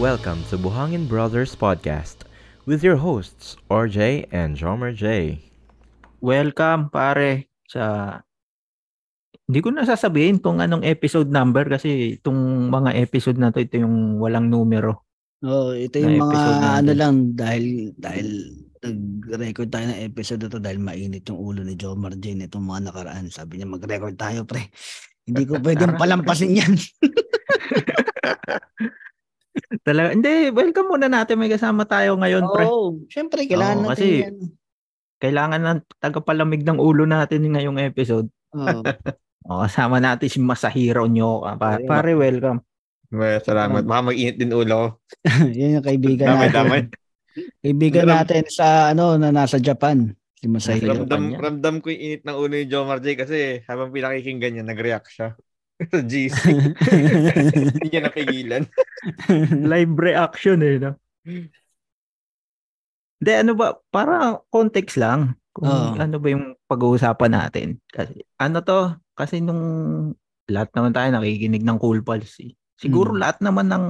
Welcome to Buhangin Brothers Podcast with your hosts, RJ and Jomer J. Welcome pare sa... Hindi ko na sasabihin kung anong episode number kasi itong mga episode na ito yung walang numero. Oo, oh, ito yung mga ano lang dahil nag-record tayo ng episode na ito dahil mainit yung ulo ni Jomer J nitong mga nakaraan. Sabi niya mag-record tayo pre. Hindi ko pwedeng palampasin yan. Talaga. Hindi, welcome muna natin. May kasama tayo ngayon, pre. Oo, syempre, kailangan natin yan. Kailangan ng tagapalamig ng ulo natin ngayong episode. Oo. Oh, kasama natin si Masahiro Niioka. Pare, welcome. Well, salamat. Baka mag-init din ulo. Yan yung kaibigan natin. Damay. Kaibigan natin sa, na nasa Japan. Ramdam ko yung init ng ulo ni Jomer J kasi habang pinakikinggan niya, nag-react siya. Sa GC. Hindi niya napigilan. Live reaction no? De, ano ba, para context lang kung ano ba yung pag-uusapan natin. Kasi, kasi nung lahat naman tayo nakikinig ng Koolpals. Siguro lahat naman ng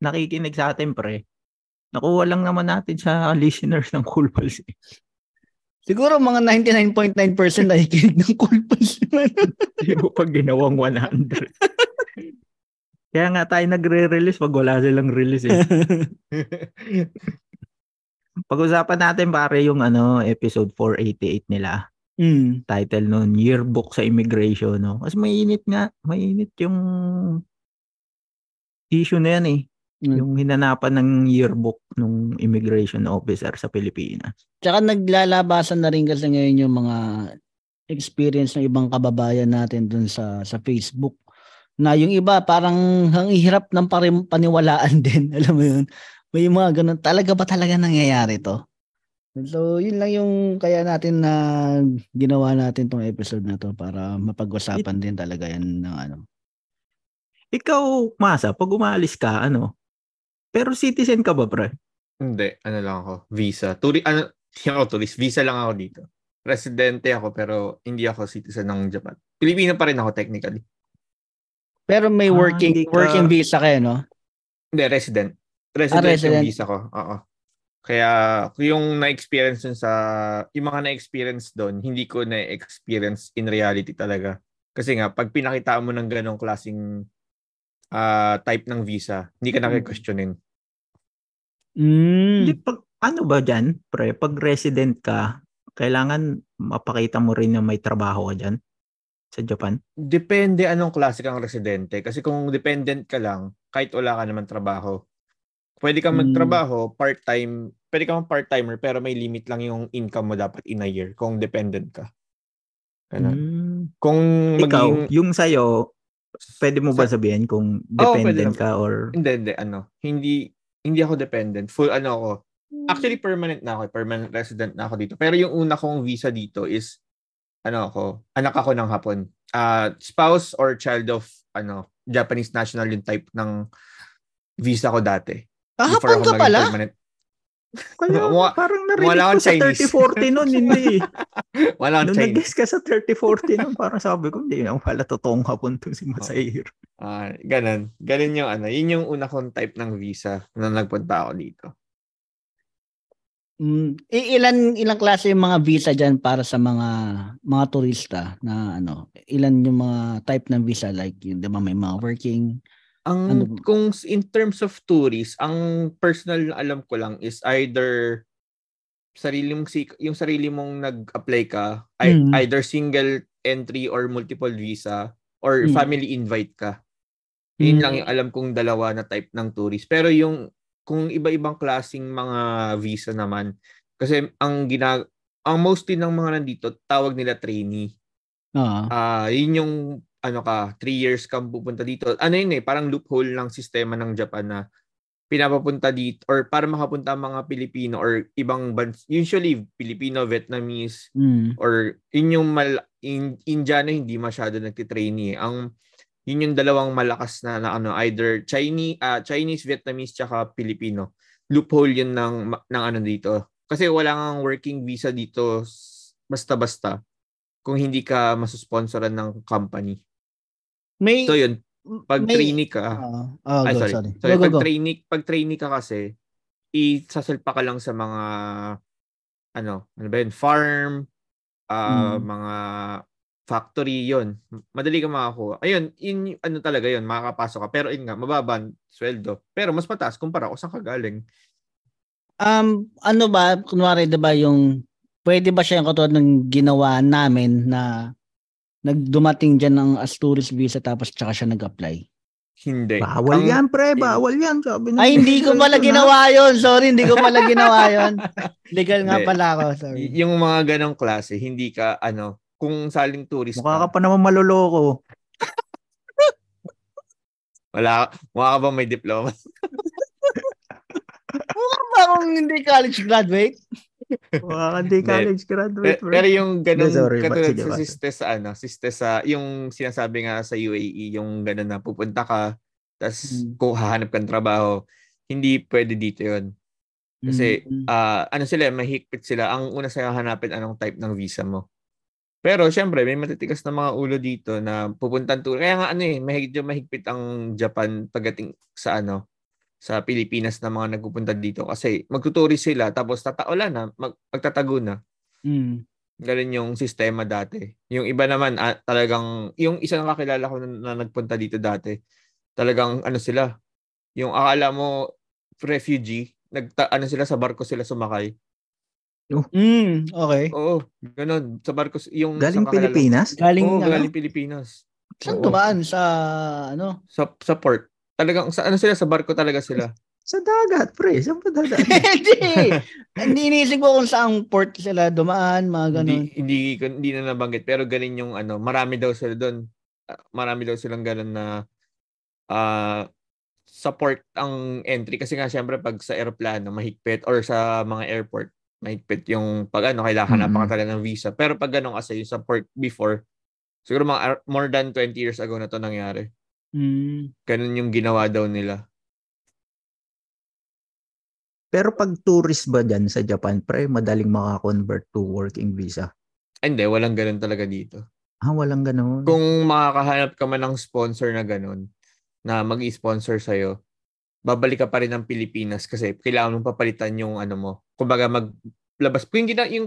nakikinig sa atin, pre. Nakuha lang naman natin sa listeners ng Koolpals. Siguro mga 99.9% nakikinig ng Koolpals naman. Hindi mo pag ginawang 100. Kaya nga tayo nagre-release pag wala silang release eh. Pag-usapan natin pare yung episode 488 nila. Mm. Title noon, Yearbook sa Immigration. No? Kasi mainit yung issue na yan eh. Yung hinanapan ng yearbook ng immigration officer sa Pilipinas. Tsaka naglalabasan na rin kasi ngayon yung mga experience ng ibang kababayan natin dun sa Facebook. Na yung iba parang ang hirap ng paniwalaan din. Alam mo yun? May mga ganun. Talaga ba talaga nangyayari to? So yun lang yung kaya natin na ginawa natin tong episode na to para mapag-usapan din talaga yan ng ano. Ikaw, Masa, pag umalis ka, pero citizen ka ba, pre? Hindi. Ano lang ako? Visa. Visa lang ako dito. Residente ako, pero hindi ako citizen ng Japan. Pilipino pa rin ako, technically. Pero may working visa kayo, no? Hindi, resident. Resident. Visa ko. Oo. Kaya, yung na-experience dun yung mga na-experience doon, hindi ko na-experience in reality talaga. Kasi nga, pag pinakita mo ng ganong klaseng type ng visa, hindi ka naki-questionin. Ano ba dyan, pre? Pag resident ka, kailangan mapakita mo rin na may trabaho ka dyan sa Japan? Depende anong klase kang residente. Kasi kung dependent ka lang, kahit wala ka naman trabaho, pwede kang magtrabaho part-time, pwede kang part-timer pero may limit lang yung income mo dapat in a year kung dependent ka. Kung ikaw, yung sa'yo, pwede mo ba sabihin kung dependent ka or... Hindi ako dependent. Full ako. Actually, permanent na ako. Permanent resident na ako dito. Pero yung una kong visa dito is, anak ako ng Hapon. Spouse or child of, Japanese national yung type ng visa ko dati. Hapon ka pala? Permanent. Kaya parang narinig ko sa 30-40 nun, hindi. Wala akong Chinese. Nung nag-guess ka sa 30-40 nun, parang sabi ko, hindi yun. Wala totoong Hapon to si Masahiro. Ganun. Ganun yung Yun yung una kong type ng visa na nagpunta ako dito. Ilang klase yung mga visa dyan para sa mga turista na Ilan yung mga type ng visa? Like, yun, di ba may mga working... Kung in terms of tourist, ang personal na alam ko lang is either yung sarili mong nag-apply ka, either single entry or multiple visa or family invite ka. Yun lang yung alam kong dalawa na type ng tourist. Pero yung kung iba-ibang klaseng mga visa naman, kasi ang mostly ng mga nandito tawag nila trainee. Yun yung 3 years kang pupunta dito. Parang loophole ng sistema ng Japan na pinapapunta dito or para makapunta ang mga Pilipino or ibang bansa. Usually, Pilipino, Vietnamese, or Indiano hindi masyado nagtitrainee. Yun yung dalawang malakas na either Chinese, Vietnamese, tsaka Pilipino. Loophole yun ng dito. Kasi wala kang working visa dito basta-basta kung hindi ka masusponsoran ng company. May pag trainee ka, pag trainee ka kasi, isasalpa ka lang sa mga farm, mga factory, yon. Madali ka makakuha. Ayun, talaga yon, makakapasok ka. Pero mababa ang sweldo. Pero mas mataas kumpara ko saan ka galing. Kunwari, diba yung, pwede ba siya yung katulad ng ginawa namin na nagdumating dyan ng as tourist visa tapos tsaka siya nag-apply? Hindi. Bawal yan, pre. Bawal yan. Sabi hindi ko pala ginawa yun. Sorry, hindi ko pala ginawa yun. Legal nga pala ako. Sorry. Yung mga ganong klase, hindi ka, kung saling tourist mukha ka pa naman maloloko. Wala, mukha ka ba may diploma? Mukha ba akong hindi college graduate? Mukha ka hindi college graduate. Pero yung ganong katulad sa yung sinasabi nga sa UAE, yung ganon na pupunta ka, tapos kung hahanap kang trabaho, hindi pwede dito yun. Kasi, mahikpit sila. Ang una sa'yo hanapin, anong type ng visa mo. Pero syempre, may matitigas na mga ulo dito na pupuntan tour. Kaya nga mahigpit ang Japan pagdating sa sa Pilipinas na mga nagpupunta dito. Kasi magtuturist sila, tapos tataolan na, magtatago na. Ganun yung sistema dati. Yung iba naman, talagang, yung isa na kakilala ko na nagpunta dito dati, talagang sila, yung akala mo refugee, sila sa barko sila sumakay. Okay. Oo, ganun. Sa barkos yung galing Pilipinas? Galing Pilipinas. Saan dumaan? Sa Sa port. Talagang sila sa barko talaga sila. Sa dagat, pre. Saan pa dagat? Hindi iniisip ko kung saan port sila dumaan, mga ganun. Hindi na nabanggit, pero galing yung marami daw sila doon. Marami daw silang ganun na sa port ang entry kasi nga syempre pag sa eroplano mahigpit or sa mga airport mahigpit yung pag kailangan na pa talaga ng visa. Pero pag ganun kasi yung support before, siguro mga more than 20 years ago na to nangyari. Ganun yung ginawa daw nila. Pero pag tourist ba dyan sa Japan, pre, madaling maka-convert to working visa? Hindi, walang ganun talaga dito. Walang ganun? Kung makakahanap ka man ng sponsor na ganun, na mag-i-sponsor sa'yo, babalik ka pa rin ng Pilipinas kasi kailangan mong papalitan yung mo. Kumbaga maglabas. Yung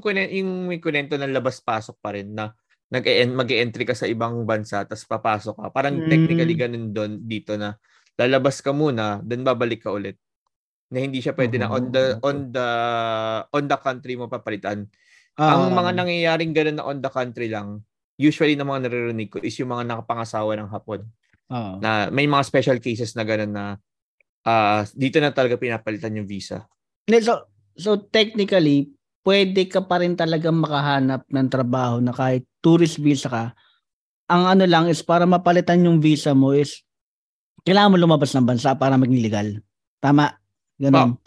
may kunento ng labas-pasok pa rin na mag-e-entry ka sa ibang bansa tapos papasok ka. Parang technically ganun doon dito na lalabas ka muna, then babalik ka ulit. Na hindi siya pwede na on the country mo papalitan. Ang mga nangyayaring ganun na on the country lang, usually na mga naririnig ko is yung mga nakapangasawa ng Hapon. Na may mga special cases na ganun na dito na talaga pinapalitan yung visa. So technically, pwede ka pa rin talaga makahanap ng trabaho na kahit tourist visa ka. Ang lang is para mapalitan yung visa mo is kailangan mo lumabas ng bansa para maging legal. Tama? Ganun.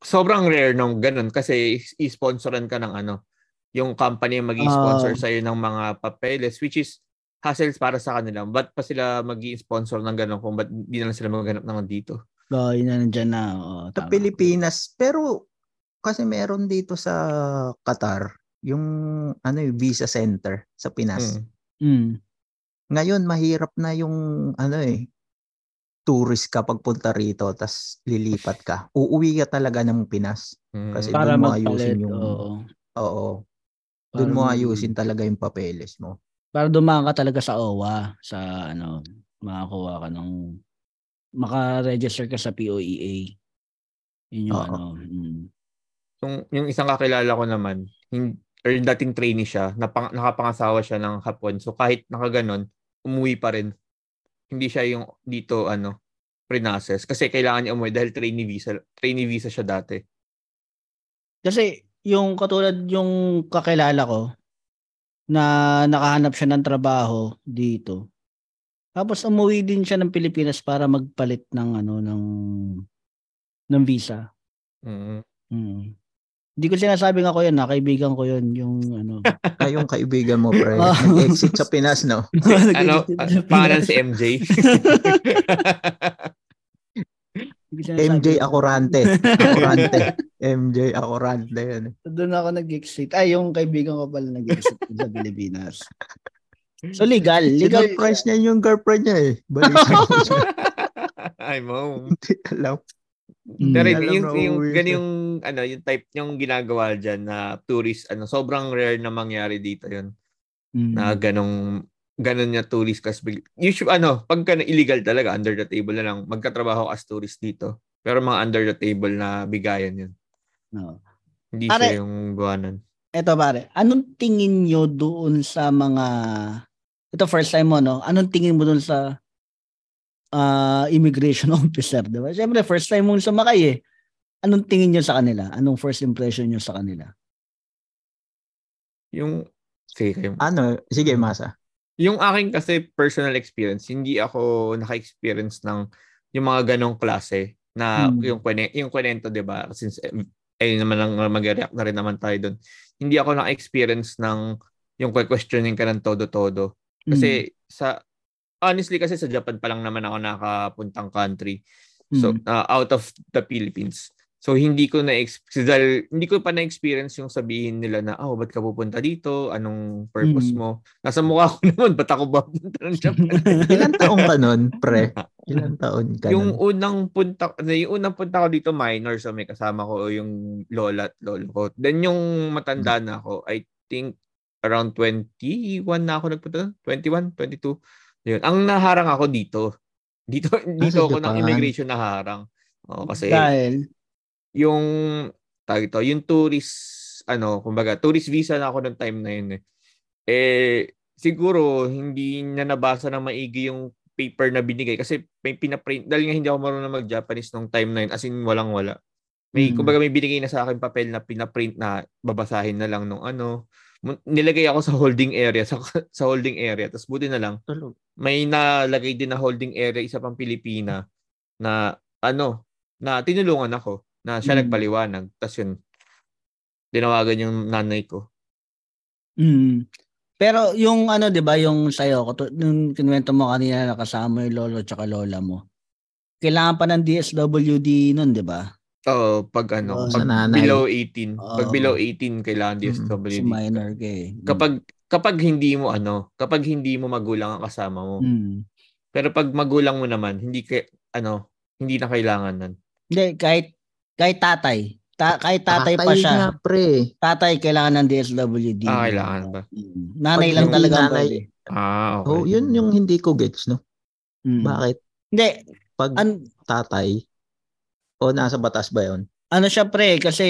Sobrang rare nung ganun kasi i-sponsoran ka ng yung company mag-i-sponsor sa'yo ng mga papeles which is hassles para sa kanila. Ba't pa sila mag-i-sponsor ng gano'n kung ba't di na sila maghanap naman dito? Yun na nandiyan na. Sa Pilipinas. Pero kasi meron dito sa Qatar yung visa center sa Pinas. Ngayon mahirap na yung tourist ka pagpunta rito tas lilipat ka. Uuwi ka talaga ng Pinas. Kasi doon mo ayusin yung doon mo ayusin talaga yung papeles mo. Para dumaan ka talaga sa OWWA, sa makakuha ka ng maka-register ka sa POEA. Yun yung yung isang kakilala ko naman, dating trainee siya, nakapangasawa siya ng Hapon. So kahit nakaganon, umuwi pa rin. Hindi siya yung dito pre-process kasi kailangan niya umuwi dahil trainee visa siya dati. Kasi yung katulad yung kakilala ko, na nakahanap siya ng trabaho dito. Tapos umuwi din siya ng Pilipinas para magpalit ng ng visa. Hindi ko sinasabi nga ko yun, kaibigan ko yun, yung yung kaibigan mo, pre. Nag-exit sa Pinas, no? Pangalan si MJ. MJ Acorante. Doon ako nag-exit. Yung kaibigan ko pala nag-exit sa Pilipinas. So legal. Legal price niya yung girlfriend niya eh. I'm home. Hindi alam. Pero yung ganyan ano, yung type niyong ginagawa dyan na tourist, ano, sobrang rare na mangyari dito yun. Mm-hmm. Na ganun niya tourist kasi usually ano, pagka illegal talaga, under the table na lang, magkatrabaho as tourist dito. Pero mga under the table na bigayan yun. No. Hindi pare, siya yung buwanan. Eto pare, anong tingin nyo doon sa mga, ito first time mo, no? Anong tingin mo doon sa immigration officer, diba? Siyempre, first time mong sumakay eh. Anong tingin nyo sa kanila? Anong first impression nyo sa kanila? Yung, sige, ano, sige, Masa. Yung aking kasi personal experience, hindi ako naka-experience ng yung mga ganong klase na yung kwento, diba? Since, eh, naman lang mag-react na rin naman tayo doon. Hindi ako naka-experience ng yung questioning ka ng todo-todo. Kasi honestly kasi sa Japan pa lang naman ako nakapuntang country. So out of the Philippines. So hindi ko pa na-experience yung sabihin nila na ba't ka pupunta dito? Anong purpose mo? Nasa mukha ko naman, ba't ako pupunta ng Japan? Ilang taon ka nun, pre? Yung unang punta ko dito minor, so may kasama ko yung lola at lolo ko. Then yung matanda na ako, I think around 21 na ako nagpunta. 21, 22. Yun. Ang naharang ako dito ako ng immigration naharang. O, kasi dahil yung tawag ito, yung tourist tourist visa na ako ng time na yun eh siguro hindi niya nabasa ng maigi yung paper na binigay kasi may pinaprint dahil nga hindi ako marunong mag-Japanese nung time na yun, as in walang-wala. May may binigay na sa akin papel na pinaprint na babasahin na lang nung nilagay ako sa holding area sa holding area tapos buti na lang may nalagay din na holding area isa pang Pilipina na tinulungan ako na siya nagpaliwanag tapos yun dinawagan yung nanay ko. Pero yung diba yung sayo yung kinuwento mo kanina nakasama yung lolo tsaka lola mo kailangan pa ng DSWD nun diba? Oo, pag below 18. Pag below 18 kailangan DSWD. Si minor kay. Kapag hindi mo magulang ang kasama mo. Pero pag magulang mo naman, hindi na kailangan nun. Hindi, kahit tatay. Kahit tatay pa siya. Tatay na, pre. Tatay kailangan ng DSWD. Kailangan ba? Nanay lang talaga ang nanay. Okay. Oh, yun yung hindi ko gets, no? Bakit? Hindi. Pag tatay, o nasa batas ba yun? Siya pre, kasi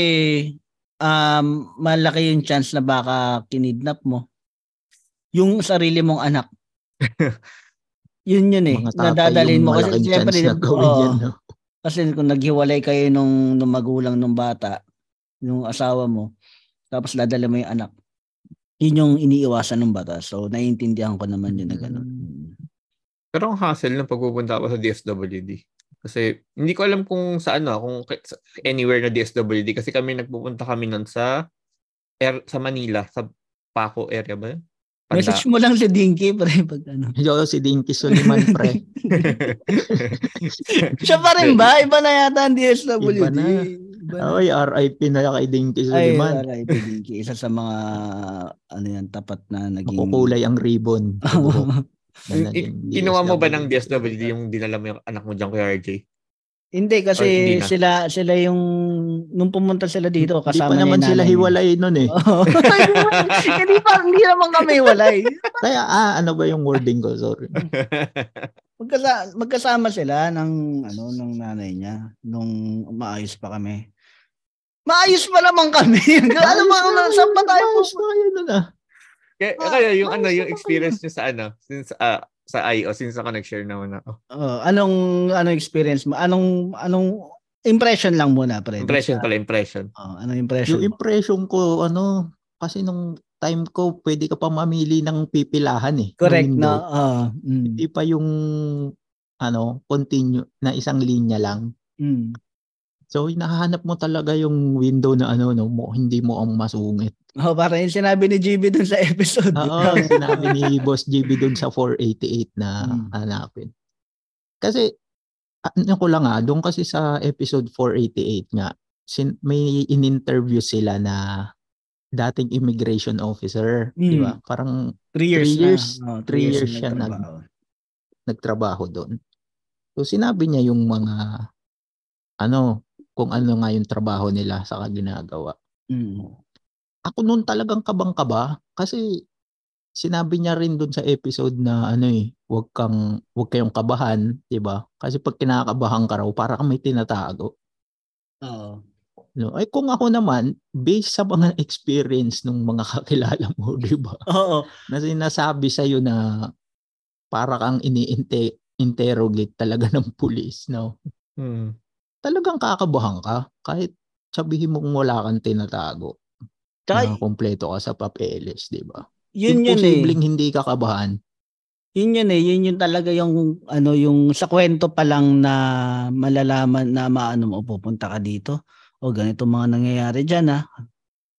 malaki yung chance na baka kinidnap mo. Yung sarili mong anak. Yun yun eh. Nadadalhin mo. Kasi siyempre, yan, no? Kasi kung naghiwalay kayo nung magulang nung bata, nung asawa mo, tapos dadala mo yung anak. Yun yung iniiwasan ng batas. So, naiintindihan ko naman yun na gano'n. Pero ang hassle ng pagpupunta ako sa DSWD. Kasi hindi ko alam kung saan kung anywhere na DSWD kasi nagpupunta kami nun sa Manila, sa Paco area ba? Message mo lang si Dinky pre pag Yo, si Dinky Soliman pre. Siya pa rin ba? Iba na yata ang DSWD. Iba na. Ay, RIP na kay Dinky Soliman. Ay, RIP Dinky. Isa sa mga tapat na naging makukulay ang ribbon. Kinuha mo ba ng DSWD yung dinala mo yung anak mo dyan kay RJ? Hindi kasi hindi sila yung nung pumunta sila dito kasama niya. Hindi pa naman sila hiwalay noon eh. Hindi naman kami hiwalay. Kaya ano ba yung wording ko? Sorry. Magkasama sila ng nanay niya nung maayos pa kami. Maayos pa naman kami. Ano ba saan pa tayo pupunta na? Kaya yung yung experience niya sa sa IO since ako nag-share naman ako. Anong experience mo? Anong impression lang muna pre? Impression. Anong impression? Yung impression ko kasi nung time ko pwede ka pa mamili ng pipilahan eh. Correct na. Hindi pa yung continue na isang linya lang. So, hinahanap mo talaga yung window na hindi mo ang masungit. Parang yung sinabi ni GB dun sa episode. Sinabi ni Boss GB dun sa 488 na hanapin. Kasi, doon kasi sa episode 488 nga, may in-interview sila na dating immigration officer, di ba? Parang 3 years siya nagtrabaho doon. So sinabi niya yung mga kung ano nga yung trabaho nila sa ginagawa. Ako noon talagang kabang-kaba kasi sinabi niya rin doon sa episode na wag kayong kabahan, 'di ba? Kasi pag kinakabahan ka raw, para kang may tinatago. Oo. No, ay kung ako naman, based sa mga experience ng mga kakilala mo, 'di ba? Oo. Na sinasabi sa iyo na para kang ini-interrogate talaga ng pulis, no? Hmm. Talagang kakabahan ka kahit sabihin mong wala kang tinatago. Kahit kumpleto ka sa papeles, 'di ba? Yun posibleng hindi ka kabahan. Yun talaga yung yung sa kwento pa lang na malalaman na pupunta ka dito o ganito mga nangyayari diyan ha.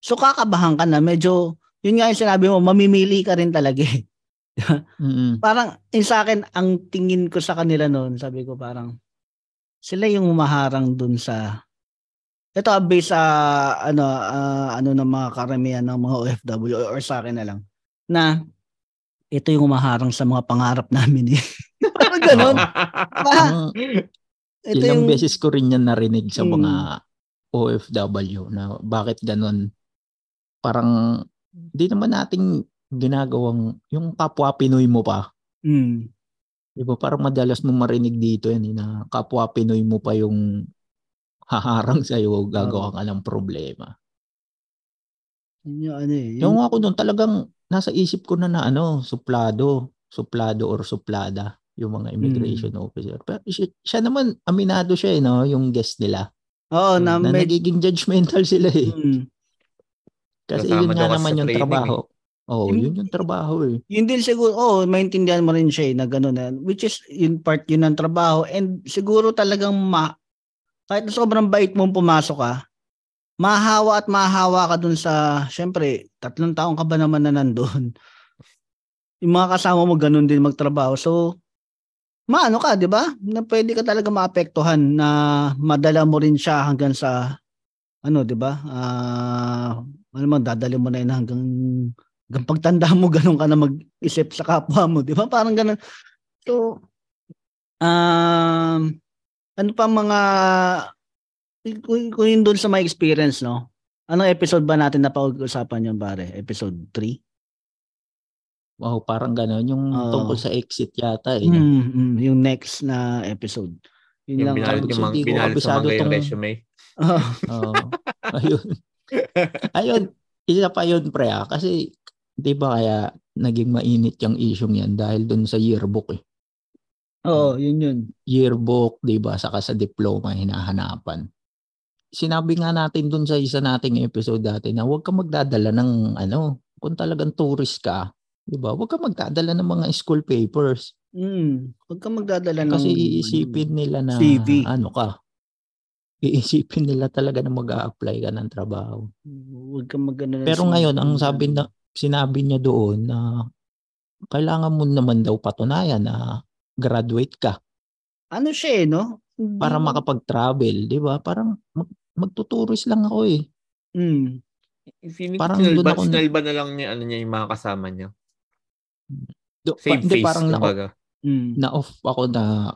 So kakabahan ka na, medyo yun nga yung sinabi mo, mamimili ka rin talaga. Parang sa akin ang tingin ko sa kanila noon, sabi ko parang sila yung humaharang dun sa ito based sa ng mga karamihan ng mga OFW or sa akin na lang na ito yung humaharang sa mga pangarap namin eh. Parang ganun. Ilang beses ko rin yan narinig sa mga OFW na bakit ganun. Parang di naman nating ginagawang yung kapwa Pinoy mo pa. Diba? Parang madalas mo marinig dito yan na kapwa Pinoy mo pa yung haharang sa'yo, gagawa ka ng problema. Yung ako doon talagang nasa isip ko na suplado or suplada yung mga immigration officer. Pero siya naman, aminado siya yung guest nila. Oo, na nagiging judgmental sila eh. Kasi yun nga naman yung trabaho. Oo, yun yung trabaho eh. Yun din siguro, maintindihan mo rin siya na gano'n. Which is, in part yun ang trabaho. And siguro talagang kahit sobrang bait mong pumasok ka, mahawa at mahawa ka dun sa, syempre, 3 taon ka ba naman na nandun? Yung mga kasama mo ganun din magtrabaho. So, ka, di ba? Na pwede ka talaga maapektuhan na madala mo rin siya hanggang sa, di ba? Dadali mo na yun hanggang pagtanda mo, ganun ka na mag-isip sa kapwa mo, di ba? Parang ganun. So, ano pa mga kung yun doon sa my experience, no? Anong episode ba natin na pag-usapan yun, pare? Episode 3? Wow, parang gano'n. Yung tungkol sa exit yata eh. Yung next na episode. Yun yung binalot sa mangga yung resume. Ayun. Ayun. Isa pa yun, pre. Kasi di ba kaya naging mainit yung issue yan dahil doon sa yearbook eh. Oo, yun. Yearbook, diba? Saka sa diploma, hinahanapan. Sinabi nga natin dun sa isa nating episode dati na huwag ka magdadala ng kung talagang tourist ka, diba? Huwag ka magdadala ng mga school papers. Huwag ka magdadala ng... Kasi iisipin nila na CV. Iisipin nila talaga na mag-a-apply ka ng trabaho. Huwag ka magdadala. Pero ngayon, ang sinabi niya doon na kailangan mo naman daw patunayan na graduate ka. Siya no? Para makapag-travel, di ba? Parang magtuturist lang ako eh. Parang sinalba na lang niya, yung mga kasama niya. Same face, parang kumbaga. Na-off ako na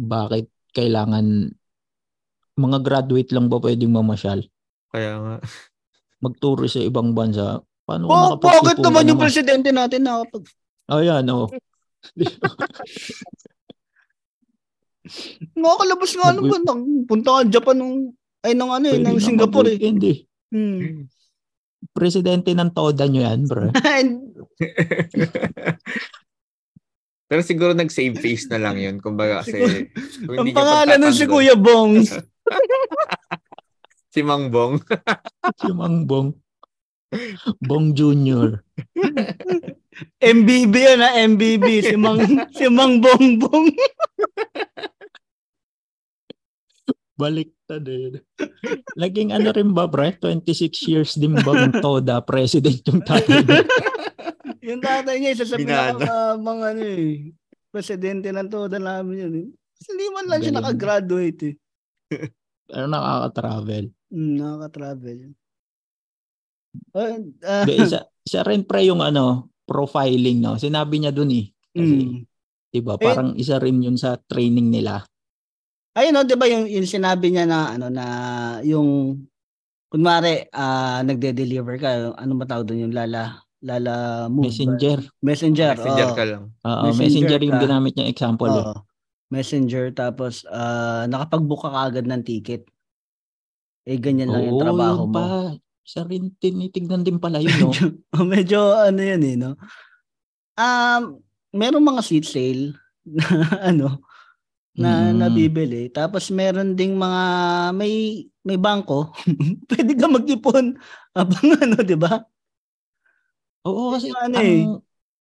bakit kailangan mga graduate lang ba pwedeng mamasyal? Kaya nga. Mag-tourist sa ibang bansa. Paano bakit naman yung presidente natin nakapag... Nakakalabas nga punta ka Japan ng Singapore eh. Presidente ng Toda nyo yan, bro. Pero siguro nag-save face na lang yun. Kumbaga kasi ang pangalan nun si Kuya Bong. Si Mang Bong. Si Mang Bong. Bong Junior. MBB yan ha, MBB. Si Mang Bongbong. Baliktad eh. Laging rin ba, bro? 26 years din ba ng Toda president yung tatay niya? Yung tatay niya, isasabi na mga presidente ng Toda namin yun. Kasi liman lang siya nakagraduate eh. Pero nakaka-travel. Nakaka-travel yun. Isa rin pre yung ano, profiling, no? Sinabi niya dun eh. Kasi, diba, parang isa rin yun sa training nila. Ayun, no, diba yung sinabi niya na, ano, na yung, kunwari, nagde-deliver ka, ano ba tawag dun yung messenger. Messenger ka lang. Messenger yung ginamit niya example. Messenger, tapos nakapag-book ka agad ng ticket. Eh, ganyan lang yung trabaho yun mo. Siya rin tinitignan din pala yun, no? Medyo ano yan eh, no? Merong mga seat sale na ano, na nabibili. Tapos meron ding mga, may bangko. Pwede ka mag-ipon habang ano, di ba? Oo, kasi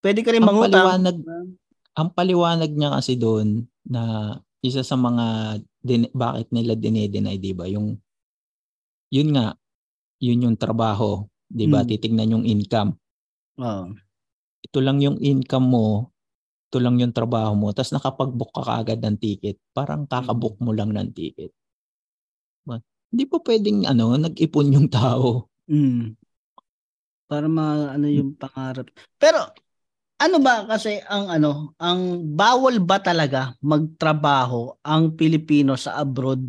pwede ka rin mangutang. Ang paliwanag niya kasi doon na isa sa mga bakit nila dine-deny, di ba? Yun yung trabaho, di ba? Titignan yung income. Ito lang yung income mo, ito lang yung trabaho mo, tapos nakapag-book ka kaagad ng ticket, parang kakabook mo lang ng ticket. Hindi po pwedeng ano, nag-ipon yung tao. Para ano yung pangarap. Pero ano ba kasi ang bawal ba talaga magtrabaho ang Pilipino sa abroad?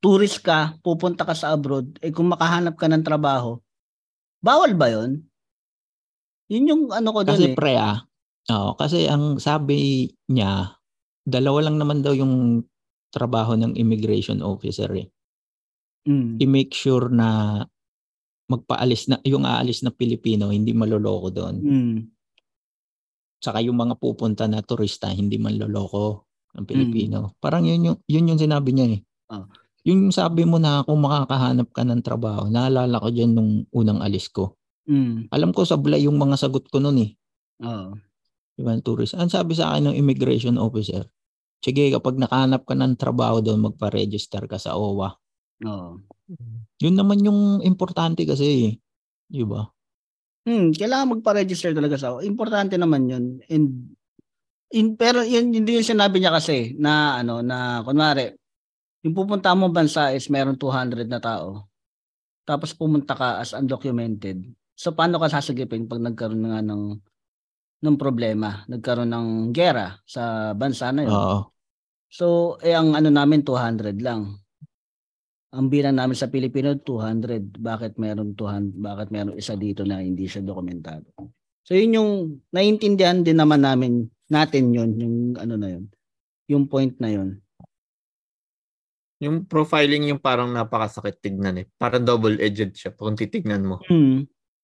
Tourist ka, pupunta ka sa abroad, eh kung makahanap ka ng trabaho, bawal ba 'yon? Yun yung ano ko doon kasi pre kasi ang sabi niya, dalawa lang naman daw yung trabaho ng immigration officer eh. I-make sure na magpaalis na yung aalis na Pilipino hindi maloloko doon. Saka yung mga pupunta na turista hindi maloloko ang Pilipino. Parang yun yung sinabi niya eh. Yung sabi mo na kung makakahanap ka ng trabaho, naalala ko diyan nung unang alis ko. Alam ko sablay yung mga sagot ko noon eh. Ibang turist. Ang sabi sa akin ng immigration officer, sige kapag nakahanap ka ng trabaho doon magpa-register ka sa OWWA. Yun naman yung importante kasi, di ba? Kailangan magpa-register talaga sa OWWA. Importante naman yun. Pero yun, hindi yun sinabi niya kasi na, na kunwari, yung pupunta mong bansa is meron 200 na tao. Tapos pumunta ka as undocumented. So paano ka sasagipin pag nagkaroon nga ng problema? Nagkaroon ng gera sa bansa na yun. So, ang namin 200 lang. Ang bilang namin sa Pilipino 200. Bakit meron 200? Bakit meron isa dito na hindi siya dokumentado? So yun yung naiintindihan din naman natin yun, yung na yun. Yung point na yun. Yung profiling yung parang napakasakit tignan eh. Parang double-edged siya kung titignan mo.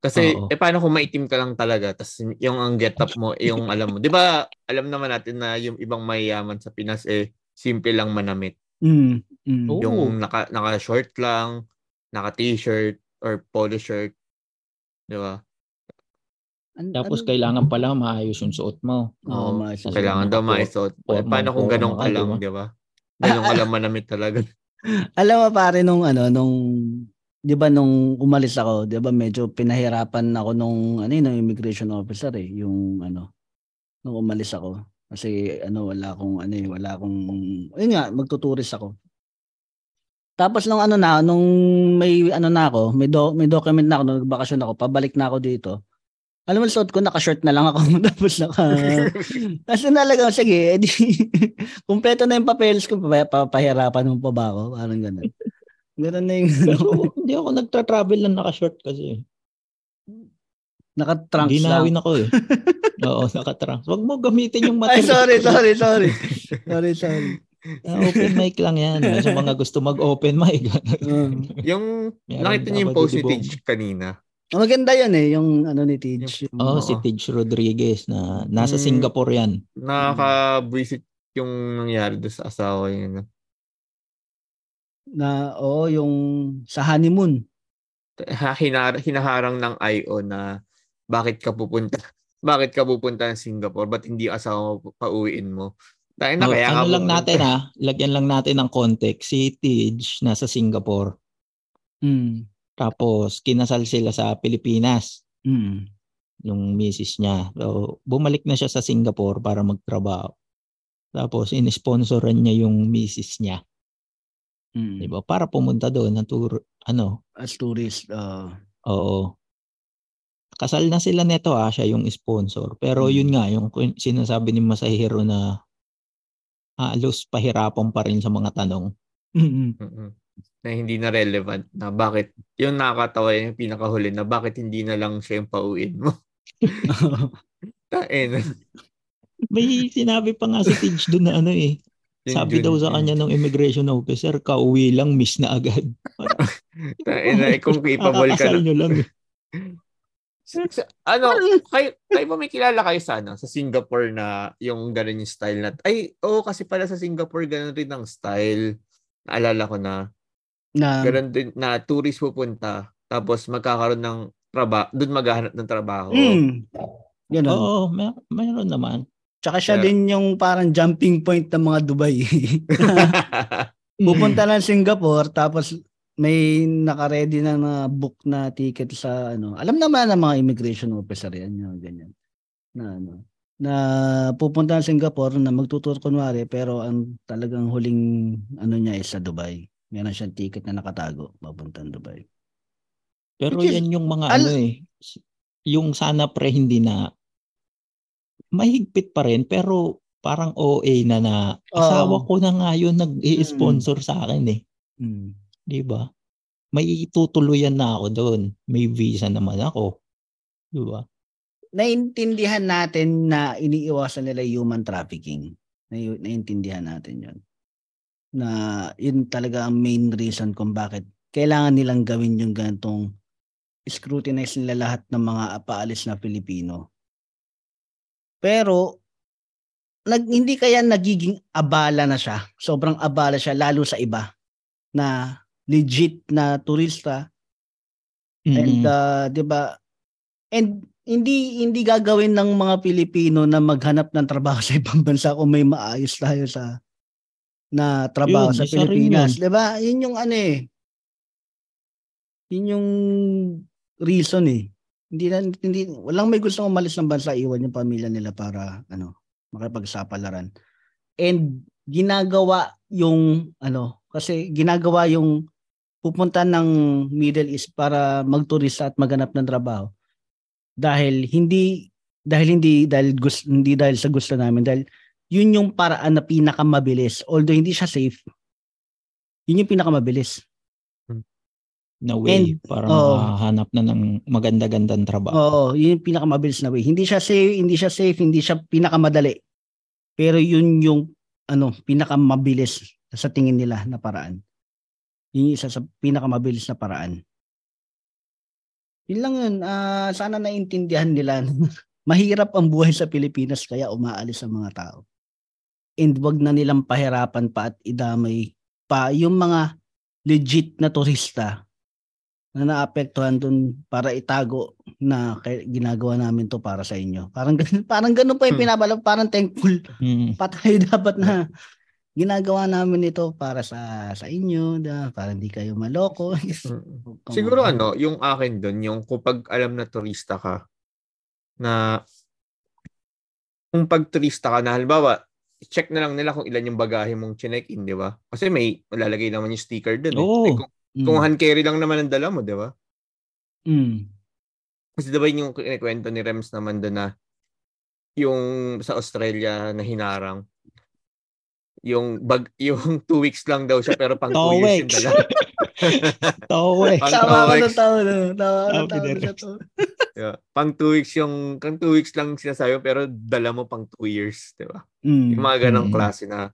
Kasi paano kung maitim ka lang talaga tapos yung ang get-up mo yung alam mo. 'Di ba? Alam naman natin na yung ibang mayayaman sa Pinas eh simple lang manamit. Yung naka-short lang, naka-t-shirt or polo shirt, di ba? Tapos kailangan pala maayos yung suot mo. Kailangan daw maisuot. Paano kung ganun ka lang, di ba? Ganun ka lang manamit talaga. Alam mo pare nung 'di ba nung umalis ako, 'di ba medyo pinahirapan ako nung nung immigration officer eh, yung nung umalis ako. Kasi wala akong magtuturist ako. Tapos nung nung may na ako, may document na ako, nung nagbakasyon ako, pabalik na ako dito. Alam mo, suot ko, naka-shirt na lang ako, tapos tapos nalagang, sige, edi, kumpleto na yung papeles ko, papahirapan mo pa ba ako? Parang ganun. Ganun na yung hindi ako nagtra-travel lang naka-shirt kasi. Naka-trunks lang. Dinawin ako eh. Oo, naka-trunks. Wag mo gamitin yung mata. Ay, sorry. Sorry. Open mic lang yan. Sa mga gusto mag-open mic. Yung, nakita niyo yung post ni Tidge kanina. Maganda yan eh, yung ni Tidge. Si Tidge Rodriguez na nasa Singapore yan. Nakaka-visit yung nangyari doon sa asawa yun. Yung sa honeymoon. Hinaharang ng IO na bakit ka pupunta ng Singapore? Ba't hindi asawa mo pauwiin mo? Dahil lagyan lang natin ng context. Si Tidge nasa Singapore. Tapos kinasal sila sa Pilipinas. Yung misis niya. So, bumalik na siya sa Singapore para magtrabaho. Tapos in-sponsoran niya yung misis niya. Diba? Para pumunta doon na tour, as tourist. Oo. Kasal na sila neto siya yung sponsor. Pero yun nga, yung sinasabi ni Masahiro na halos pahirapan pa rin sa mga tanong. Na hindi na relevant na bakit, yung nakakatawa yung pinakahuli na bakit hindi na lang siya yung pauin mo. Tain. May sinabi pa nga si Tidge doon na sabi daw sa kanya ng immigration officer, kauwi lang, miss na agad. Tain na, kung ipabol ka na. Nyo lang. Kayo may kilala kayo sa Singapore na yung ganun yung style na, kasi pala sa Singapore ganun rin ang style. Naalala ko na ganun din na tourist pupunta tapos magkakaroon ng trabaho, doon maghahanap ng trabaho. Ganun. Oo, mayroon naman. Tsaka siya din yung parang jumping point ng mga Dubai. Pupunta lang Singapore tapos may naka-ready na book na ticket sa Alam naman ng mga immigration officer yan, yung ganyan. Na pupunta sa Singapore na magtutur kunwari pero ang talagang huling niya is sa Dubai. Meron siyang ticket na nakatago papuntang Dubai. Pero yan yung mga yung sana pre hindi na mahigpit pa rin pero parang OA na asawa ko na ngayon nag-i-sponsor sa akin Di ba? May tutuluyan na ako doon. May visa naman ako. Di ba? Naiintindihan natin na iniiwasan nila human trafficking. Naiintindihan natin yun. Na yun talaga ang main reason kung bakit kailangan nilang gawin yung ganitong scrutinize nila lahat ng mga paalis na Pilipino. Pero hindi kaya nagiging abala na siya. Sobrang abala siya lalo sa iba na legit na turista. And 'di ba? And hindi gagawin ng mga Pilipino na maghanap ng trabaho sa ibang bansa kung may maayos tayo sa na trabaho sa Pilipinas, 'di ba? Yun yung yun yung reason Hindi walang may gustong umalis ng bansa, iwan yung pamilya nila para makipagsapalaran. And ginagawa yung kasi ginagawa yung pupunta ng Middle East para magturista at maghanap ng trabaho. Dahil hindi dahil sa gusto namin, dahil yun yung paraan na pinakamabilis, although hindi siya safe. Yun yung pinakamabilis na way para mahanap na ng maganda-gandang trabaho. Yun yung pinakamabilis na way. Hindi siya safe, hindi siya pinakamadali. Pero yun yung pinakamabilis sa tingin nila na paraan. Yun yung isa sa pinakamabilis na paraan. Yun lang yun. Sana naintindihan nila. Mahirap ang buhay sa Pilipinas kaya umaalis ang mga tao. And wag na nilang pahirapan pa at idamay pa yung mga legit na turista na naapektuhan dun para itago na ginagawa namin to para sa inyo. Parang ganun pa yung pinabalak. Parang thankful. Patay dapat na ginagawa namin ito para sa inyo, para hindi kayo maloko. Siguro yung akin doon, yung kapag alam na turista ka, na kung pag turista ka na, halimbawa, check na lang nila kung ilan yung bagahe mong chinekin, di ba? Kasi may lalagay naman yung sticker doon. Kung hand carry lang naman ang dala mo, di ba? Kasi diba yung kinikwento ni Rems naman doon na yung sa Australia na hinarang, yung 2 weeks lang daw siya pero pang 2 years yung dala. 2 weeks. Pang 2 weeks yung kang 2 weeks lang sinasabi pero dala mo pang 2 years, di ba? Yung mga ganang klase na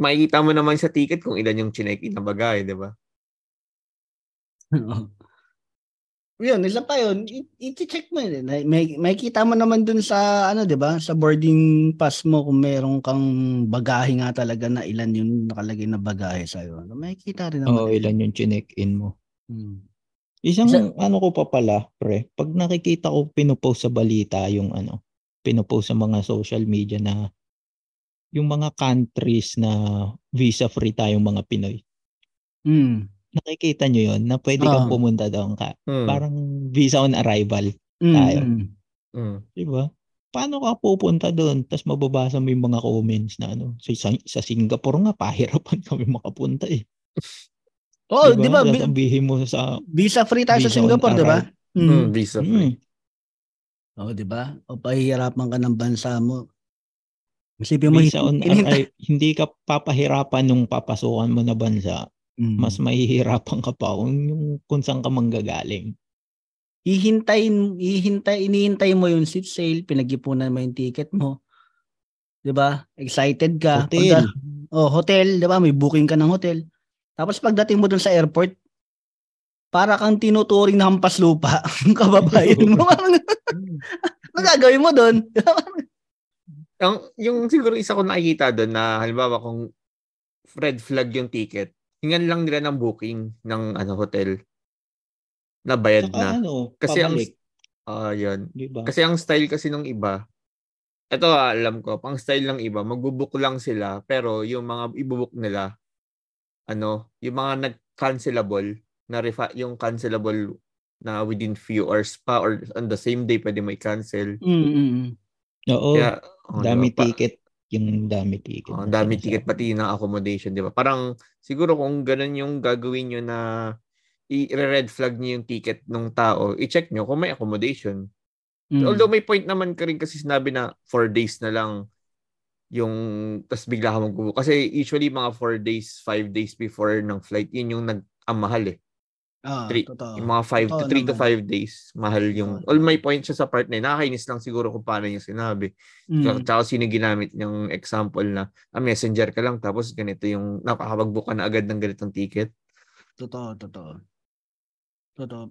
makikita mo naman sa ticket kung ilan yung chinekin na bagay, di ba? Yun, isa pa yun. I-check mo yun. May kita mo naman dun sa, diba? Sa boarding pass mo kung meron kang bagahe nga talaga na ilan yung nakalagay na bagahe sa'yo. May kita rin naman. Ilan yung chinek-in mo. Isang ko pa pala, pre. Pag nakikita ko pinupost sa balita yung pinupost sa mga social media na yung mga countries na visa-free tayong mga Pinoy. Nakikita nyo yun na pwede kang pumunta doon ka. Parang visa on arrival tayo. Diba? Paano ka pupunta doon? Tapos mababasa mo yung mga comments na sa Singapore nga, pahirapan kami makapunta Oh, di ba? Bihin mo sa visa free tayo sa Singapore, di ba? Visa free. Oh, di ba? O pahihirapan ka ng bansa mo. Masipin mo visa on arrival, hindi ka papahirapan nung papasukan mo na bansa. Mas mahihirapan ka pa kung saan ka manggagaling. Inihintay mo yung seat sale, pinag-ipunan mo yung ticket mo. 'Di ba? Excited ka. Hotel. Oh, hotel, 'di ba? May booking ka ng hotel. Tapos pagdating mo dun sa airport, para kang tinuturing na hampas lupa. Ang kababayan mo. Ano gagawin mo doon? Yung siguro isa ko nakikita doon na halimbawa kung red flag yung ticket, hingan lang nila ng booking ng hotel. Nabayad saka na. Kasi pabalik. Yun. Diba? Kasi ang style kasi ng iba, ito alam ko, pang style ng iba, magbubook lang sila, pero yung mga ibubook nila, yung mga nag-cancelable, yung cancelable na within few hours pa or on the same day pwede may cancel. Oo. Kaya, dami ticket. Dami ticket, pati ng accommodation, di ba? Parang siguro kung ganun yung gagawin nyo na i-red flag nyo yung ticket ng tao, i-check nyo kung may accommodation. Although may point naman ka rin kasi sinabi na 4 days na lang yung tas bigla ka magkubo. Kasi usually mga 4 days, 5 days before ng flight, yun yung nag-amahal eh. Yung mga 3 to 5 days mahal yung all my point siya sa part na yun. Nakakainis lang siguro kung paano niya sinabi. Tapos yun yung ginamit niyang example na messenger ka lang tapos ganito yung nakakapag-book na agad ng ganitong ticket. Totoo.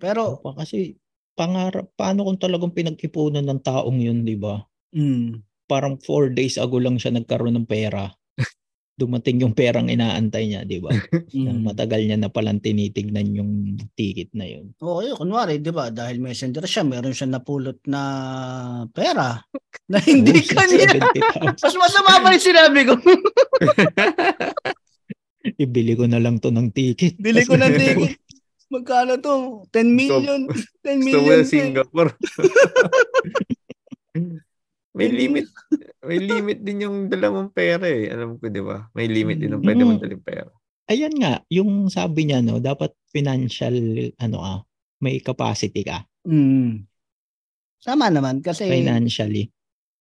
Pero kasi paano kung talagang pinag-ipunan ng taong yun, di ba? Parang 4 days ago lang siya nagkaroon ng pera. Dumating yung perang inaantay niya, di ba? Matagal niya na palang tinitignan yung ticket na yun. Okay, kunwari, di ba? Dahil messenger siya, meron siya napulot na pera na hindi kanya. Mas masama pa rin sinabi ko. Ibili ko na lang to ng ticket. Magkano to? 10 million. 10 million. So, Singapore. May limit din yung dala mong pera eh. Alam ko, di ba? May limit din yung pwede mong daling pera. Ayan nga, yung sabi niya, dapat financial, may capacity ka. Tama naman kasi financially.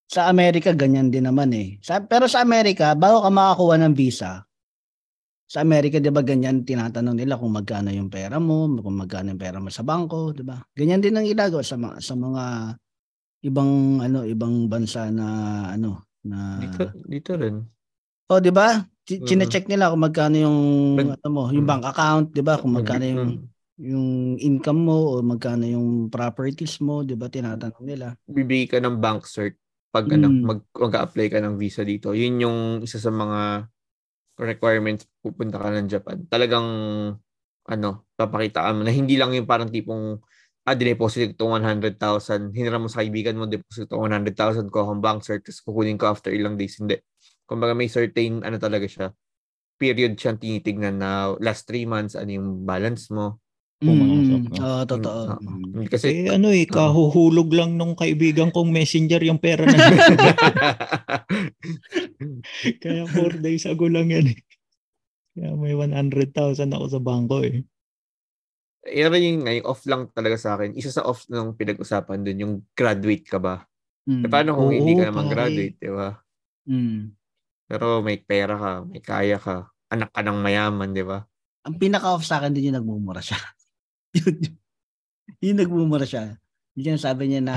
Sa Amerika, ganyan din naman eh. Pero sa Amerika, bago ka makakuha ng visa, sa Amerika, di ba ganyan, tinatanong nila kung magkano yung pera mo, kung magkano yung pera mo sa bangko, di ba? Ganyan din ang ginagawa sa mga ibang bansa na dito rin. Oh, 'di ba? Chine-check nila kung magkano yung yung bank account, 'di ba? Kung magkano yung income mo o magkano yung properties mo, 'di ba? Tinatanong nila. Bibigay ka ng bank cert pag mag-apply ka ng visa dito. Yun yung isa sa mga requirements pupunta ka ng Japan. Talagang papakitaan mo na hindi lang yung parang tipong deposit ko 100,000. Hinira mo sa kaibigan mo, deposit ko 100,000 ko akong bank cert, tapos kukunin ko after ilang days. Hindi. Kumbaga may certain, talaga siya, period siyang tinitignan na last 3 months, yung balance mo. Totoo. Kasi kahuhulog lang nung kaibigan kong messenger yung pera na. Kaya 4 days ago lang yan. Kaya may 100,000 ako sa bangko eh. Yung off lang talaga sa akin. Isa sa off nung pinag-usapan dun, yung graduate ka ba? Paano kung hindi ka naman graduate, di ba? Pero may pera ka, may kaya ka, anak ka ng mayaman, di ba? Ang pinaka-off sa akin din yung nagmumura siya. Yung nagmumura siya. Yung sabi niya na,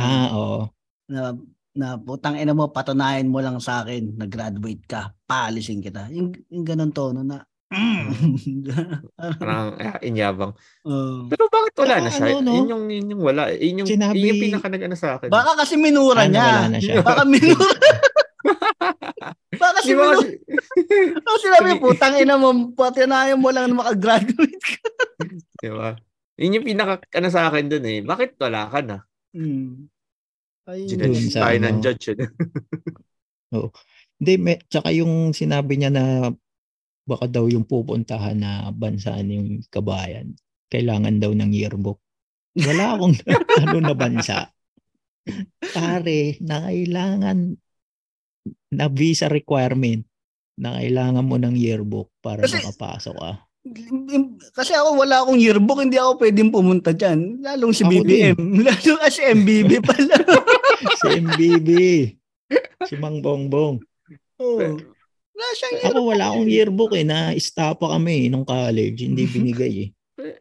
na putang ina mo, patunayan mo lang sa akin, nag-graduate ka, paalisin kita. Yung ganun tono na, parang inyabang. Pero bakit wala na siya? Yun yung wala. Yun yung pinaka-nag-ano sa akin. Baka kasi minura niya. Baka si Milo. Sinabi, putang ina mo, patinayan mo lang na makagraduate ka. Diba? Yun yung pinaka-ano sa akin dun eh. Bakit wala ka na? Ginagin tayo ng judge. Oo. Hindi, tsaka yung sinabi niya na baka daw yung pupuntahan na bansa ng kabayan, kailangan daw ng yearbook. Wala akong na bansa. Pare, na kailangan na visa requirement na kailangan mo ng yearbook para makapasok ka. Kasi ako wala akong yearbook, hindi ako pwedeng pumunta dyan. Lalong si ako BBM. Din. Lalong si MBB pala. Si MBB. Si Mang Bongbong. Oo. Oh. Ako wala akong yearbook eh. Na-istapa kami eh, nung college. Hindi binigay eh.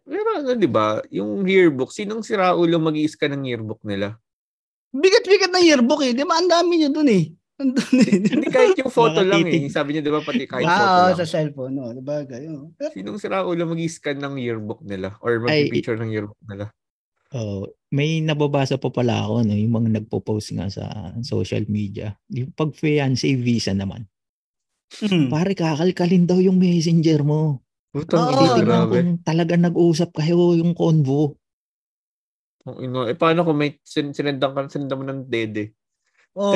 Pero ano diba, yung yearbook, sinong si Raulo mag-i-scan ng yearbook nila? Bigat-bigat ng yearbook eh. Diba ang dami nyo dun eh. Hindi kahit yung photo lang eh. Sabi niya diba pati kahit photo lang. Sa cellphone, no? Diba gayo. Sinong si Raulo mag-i-scan ng yearbook nila? Or mag-i-picture ng yearbook nila? Oh, may nababasa pa pala ako no? Yung mga nagpo-post nga sa social media. Yung pag-fiancé visa naman. Mm. Pare, kakalkalin daw yung messenger mo. Titignan kung talaga nag-usap kayo yung convo. Oh, you know, eh, paano kung may sinendang mo ng dede? Oh,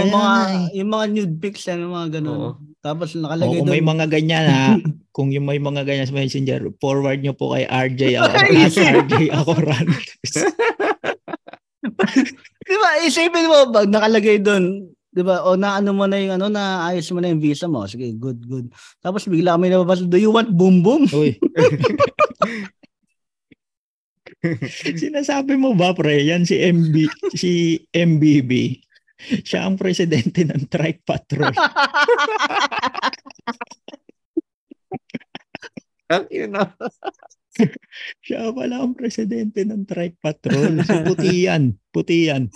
yung mga nude pics yan, mga ganun. Oo. Tapos nakalagay doon. May mga ganyan ha. Kung yung may mga ganyan sa messenger, forward nyo po kay RJ. Ako Rantes. Diba, isipin mo, pag nakalagay doon, diba, o naano mo na yung ano, naayos mo na yung visa mo. Sige, good, good. Tapos bigla kami nababasa, do you want boom boom? Uy. Sinasabi mo ba, pre, yan si MBB. Siya ang presidente ng Trike Patrol. Siya pala ang presidente ng Trike Patrol. So, puti yan.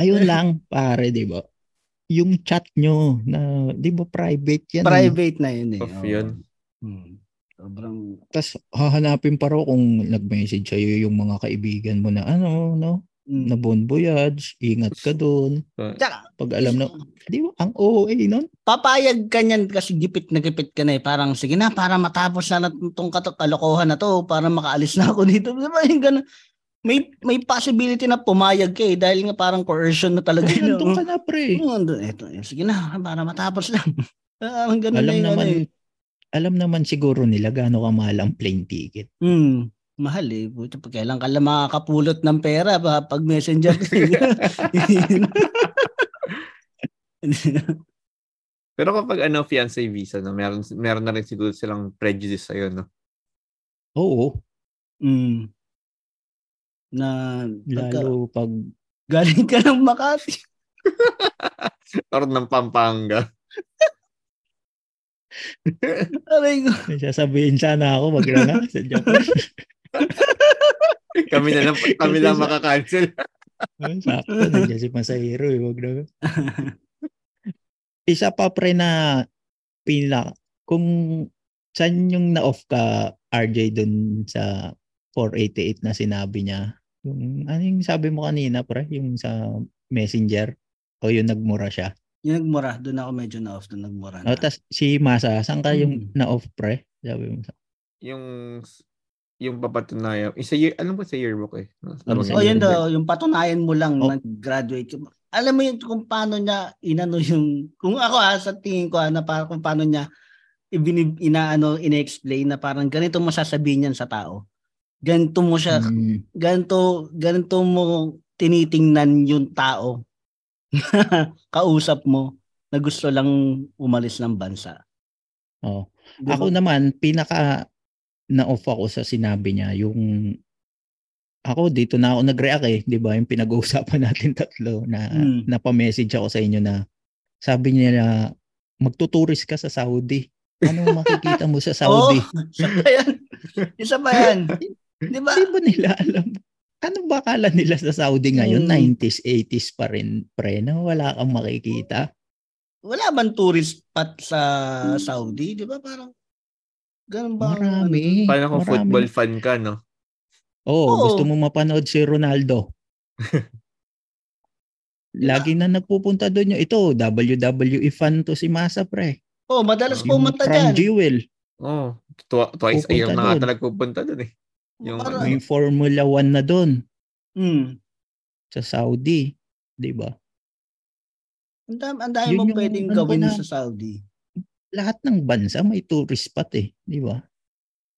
Ayun lang, pare, di ba? Yung chat nyo, na, di ba private yan? Private na yun eh. Off yun. Sobrang... Tapos hahanapin pa raw kung nag-message sa'yo yung mga kaibigan mo na ano, no? Na bon voyage, ingat ka doon. Pag alam na, di ba, ang OA nun? Papayag ka niyan kasi gipit ka na eh. Parang, sige na, para matapos na itong kalokohan na to, para makaalis na ako dito. Diba yung ganun? May possibility na pumayag ka eh, dahil nga parang coercion na talaga. Ay, nandun ka na, pre. Sige na, para matapos lang. Ang ganun alam na naman, eh. Alam naman siguro nila gaano kamahal ang plane ticket. Hmm. Mahal eh. Puto, kailan ka lang makakapulot ng pera ba? Pag messenger. Pero kapag ano, fiancé visa, no? meron na rin siguro silang prejudice sa'yo, no? Oo. Mm. Na, lalo pag galing ka ng Makati. Or ng Pampanga. Aray ko. Sasabihin sana ako, magrana sa Japan. kami na lang makakancel. Sakto na si Masahiro, wag na. Isa pa pre na pila kung saan yung na-off ka RJ dun sa 488 na sinabi niya. Yung ano yung sabi mo kanina pre, yung sa Messenger o yung nagmura siya. Yung nagmura, doon ako medyo na-off, doon nagmura na. O tas si Masa, saan ka yung na-off pre? Sabi mo sa. Yung papatunayan. Alam ko sa yearbook eh. Yun daw, yung patunayan mo lang nag-graduate. Alam mo yun kung paano niya inano yung, kung ako sa tingin ko na parang kung paano niya ina-explain na parang ganito mo sasabihin yan sa tao. Ganito mo siya, ganito mo tinitingnan yung tao na kausap mo na gusto lang umalis ng bansa. Oh. Diba? Ako naman, pinaka na-off ako sa sinabi niya. Yung ako dito na ako nag-react eh, 'di ba? Yung pinag-uusapan natin tatlo na napa-message ako sa inyo na sabi niya na magtuturis ka sa Saudi. Ano makikita mo sa Saudi? Isa pa yan. 'Di ba? 'Di ba nila alam? Ano ba akala nila sa Saudi ngayon? 90s, 80s pa rin pre na wala kang makikita. Wala bang tourist spot sa Saudi, 'di ba? Parang ganun ba? Marami. Paano kung football fan ka, no? Oo. Gusto mo mapanood si Ronaldo. Lagi na nagpupunta doon yun. Ito, WWE fan to si Masa, pre. Madalas pumunta dyan. Crown Jewel. Twice a year na nga nagpupunta doon eh. Yung Formula 1 na doon. Sa Saudi. Diba? Ang dami mong pwedeng gawin sa Saudi. Lahat ng bansa may tourist spot eh, di ba?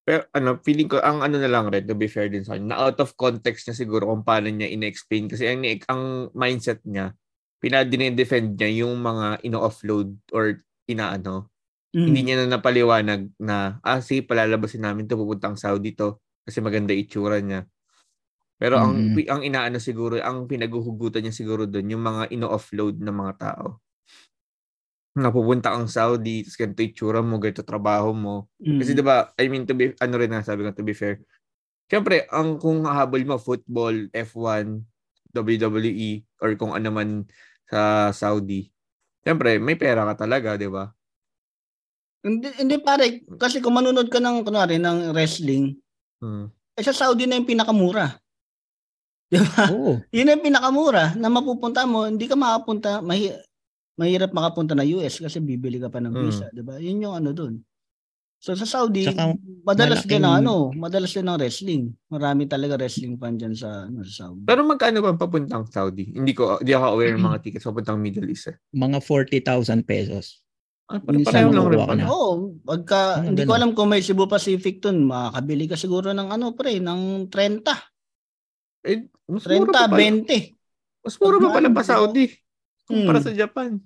Pero ano, feeling ko ang ano na lang red to be fair din sa kanya. Na out of context niya siguro kung paano niya in-explain kasi ang mindset niya, pinadine-defend niya yung mga ino-offload or inaano Hindi niya na napaliwanag na, palalabasin namin ito, pupuntang Saudi to kasi maganda itsura niya. Pero ang inaano siguro, ang pinaguhugutan niya siguro doon, yung mga ino-offload na mga tao. Napupunta ang Saudi, tapos ganito itsura mo, ganito trabaho mo. Kasi diba, I mean, to be fair. Siyempre, kung hahabol mo, football, F1, WWE, or kung ano man sa Saudi, siyempre, may pera ka talaga, diba? Hindi pare, kasi kung manunod ka ng wrestling, sa Saudi na yung pinakamura. Diba? Oh. Yun yung pinakamura na mapupunta mo, hindi ka makapunta, mahirap makapunta na US kasi bibili ka pa ng visa, diba? Yun yung ano dun. So sa Saudi, saka, madalas din ang wrestling. Marami talaga wrestling fan dyan sa Saudi. Pero magkano ba papuntang Saudi? Hindi ako aware ng mga tickets papuntang Middle East. Mga 40,000 pesos. Pareho lang rin pa na. Oo, hindi ko alam kung may Cebu Pacific dun. Makakabili ka siguro ng ng 30. Eh, 20. Mas mura pa pala pa Saudi kumpara sa Japan.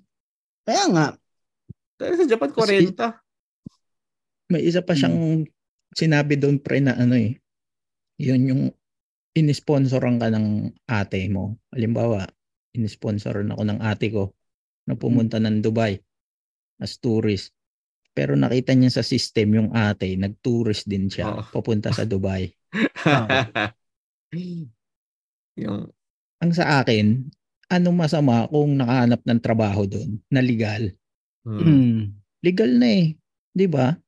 Kaya nga. Sa Japan, 40. May isa pa siyang sinabi doon pre na yun yung inisponsoran ka ng ate mo. Halimbawa, inisponsoran ako ng ate ko na pumunta ng Dubai as tourist. Pero nakita niya sa system yung ate, nag-tourist din siya papunta sa Dubai. Ang sa akin, anong masama kung nakahanap ng trabaho doon na legal? Legal na diba?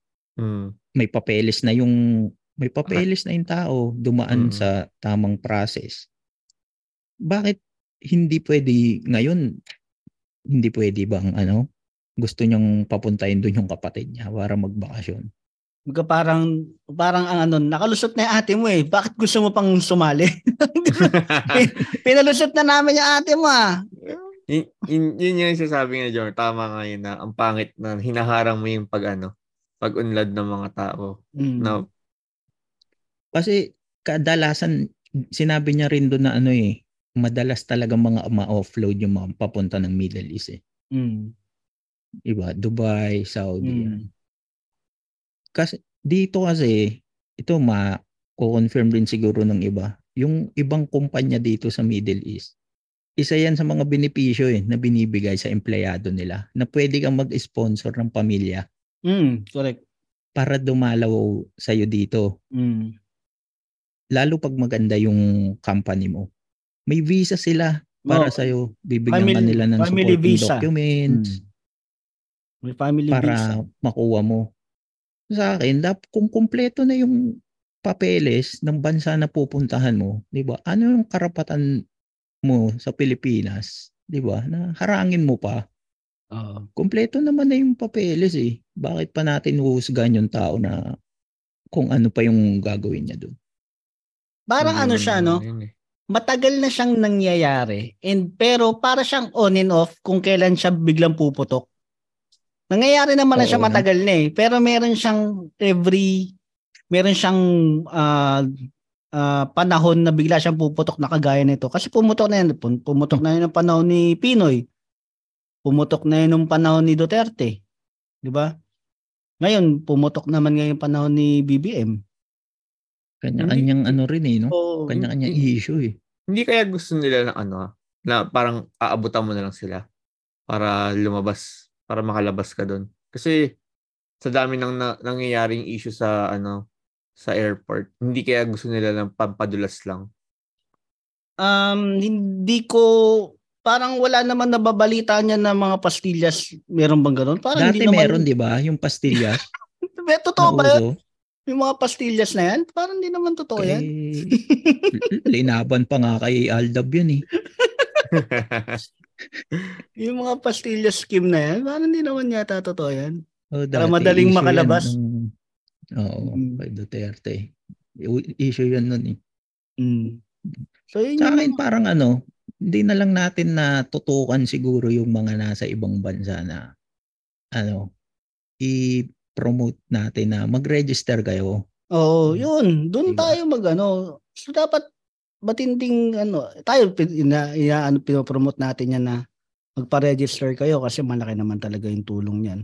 May papeles na yung tao, dumaan sa tamang process. Bakit hindi pwede ngayon? Hindi pwede bang gusto niyang papuntahin doon yung kapatid niya para magbakasyon? Parang nakalusot na yung ate mo eh. Bakit gusto mo pang sumali? Pinalusot na namin yung ate mo Yun yung sasabi nga John. Tama nga yun na ang pangit na hinaharang mo yung pag-unlad ng mga tao. No. Kasi kadalasan sinabi niya rin doon na madalas talaga mga ma-offload yung mga papunta ng Middle East Iba, Dubai, Saudi. Kasi dito kasi ito ma-confirm din siguro ng iba. Yung ibang kumpanya dito sa Middle East, isa yan sa mga benepisyo na binibigay sa empleyado nila na pwede kang mag-sponsor ng pamilya. Correct. Para dumalaw sa'yo dito. Lalo pag maganda yung company mo. May visa sila para sa'yo. Bibigyan ka nila ng supporting visa. Documents. May family para visa. Para makuha mo. Sa akin, kung kumpleto na yung papeles ng bansa na pupuntahan mo, di ba? Ano yung karapatan mo sa Pilipinas, di ba? Na harangin mo pa. Kompleto naman na yung papeles Bakit pa natin huhusgan yung tao na kung ano pa yung gagawin niya doon? Parang matagal na siyang nangyayari. Pero para siyang on and off kung kailan siya biglang puputok. Nangyayari naman na siya matagal na Pero meron siyang panahon na bigla siyang puputok na kagaya nito. Kasi pumutok na yan. Pumutok na yun ang panahon ni Pinoy. Pumutok na yun nung panahon ni Duterte. Di ba? Ngayon, pumutok naman ngayon panahon ni BBM. Kanya-kanyang no? Kanya-kanyang issue Hindi kaya gusto nila ng na parang aabutan mo na lang sila para lumabas, para makalabas ka doon. Kasi sa dami ng nangyayaring issue sa sa airport, hindi kaya gusto nila ng pampadulas lang. Hindi ko parang wala naman nababalita niya na mga pastillas. Meron bang ganun? Parang dati meron, di ba? Yung pastillas. Totoo ba yun? Yung mga pastillas na yan? Parang hindi naman totoo yan. Linaban pa nga kay Aldab yun Yung mga pastillas scheme na yan, parang hindi naman yata totoo yan. Para madaling makalabas. Kay Duterte. Issue yun nun So, yun sa akin parang hindi na lang natin natutukan siguro yung mga nasa ibang bansa na i-promote natin na mag-register kayo. Oo, yun. Doon tayo So dapat matinding tayo pinopromote natin yan na magpa-register kayo kasi malaki naman talaga yung tulong niyan.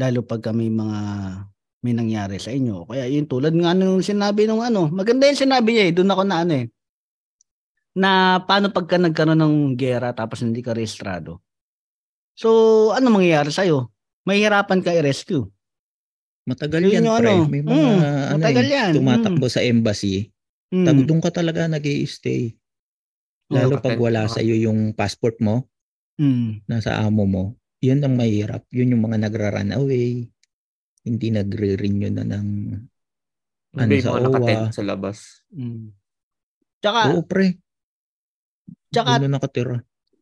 lalo pag may mga may nangyari sa inyo. Kaya yung tulad ng ano sinabi nung ano, maganda yung sinabi niya eh, doon ako na ano eh, na paano pagka nagkaroon ng giyera tapos hindi ka rehistrado. So, ano mangyayari sa'yo? Mahihirapan ka i-rescue. Matagal yan, pre. Ano, may mga matagal yan. Tumatakbo sa embassy. Doon ka talaga nag-i-stay. Lalo pag wala sa'yo yung passport mo, nasa amo mo, yun ang mahirap. Yun yung mga nagra-run away, hindi nagre-renew na ng ano sa OWWA. Yung mga nakatent sa labas. Tsaka, oo, pre. Tsaka,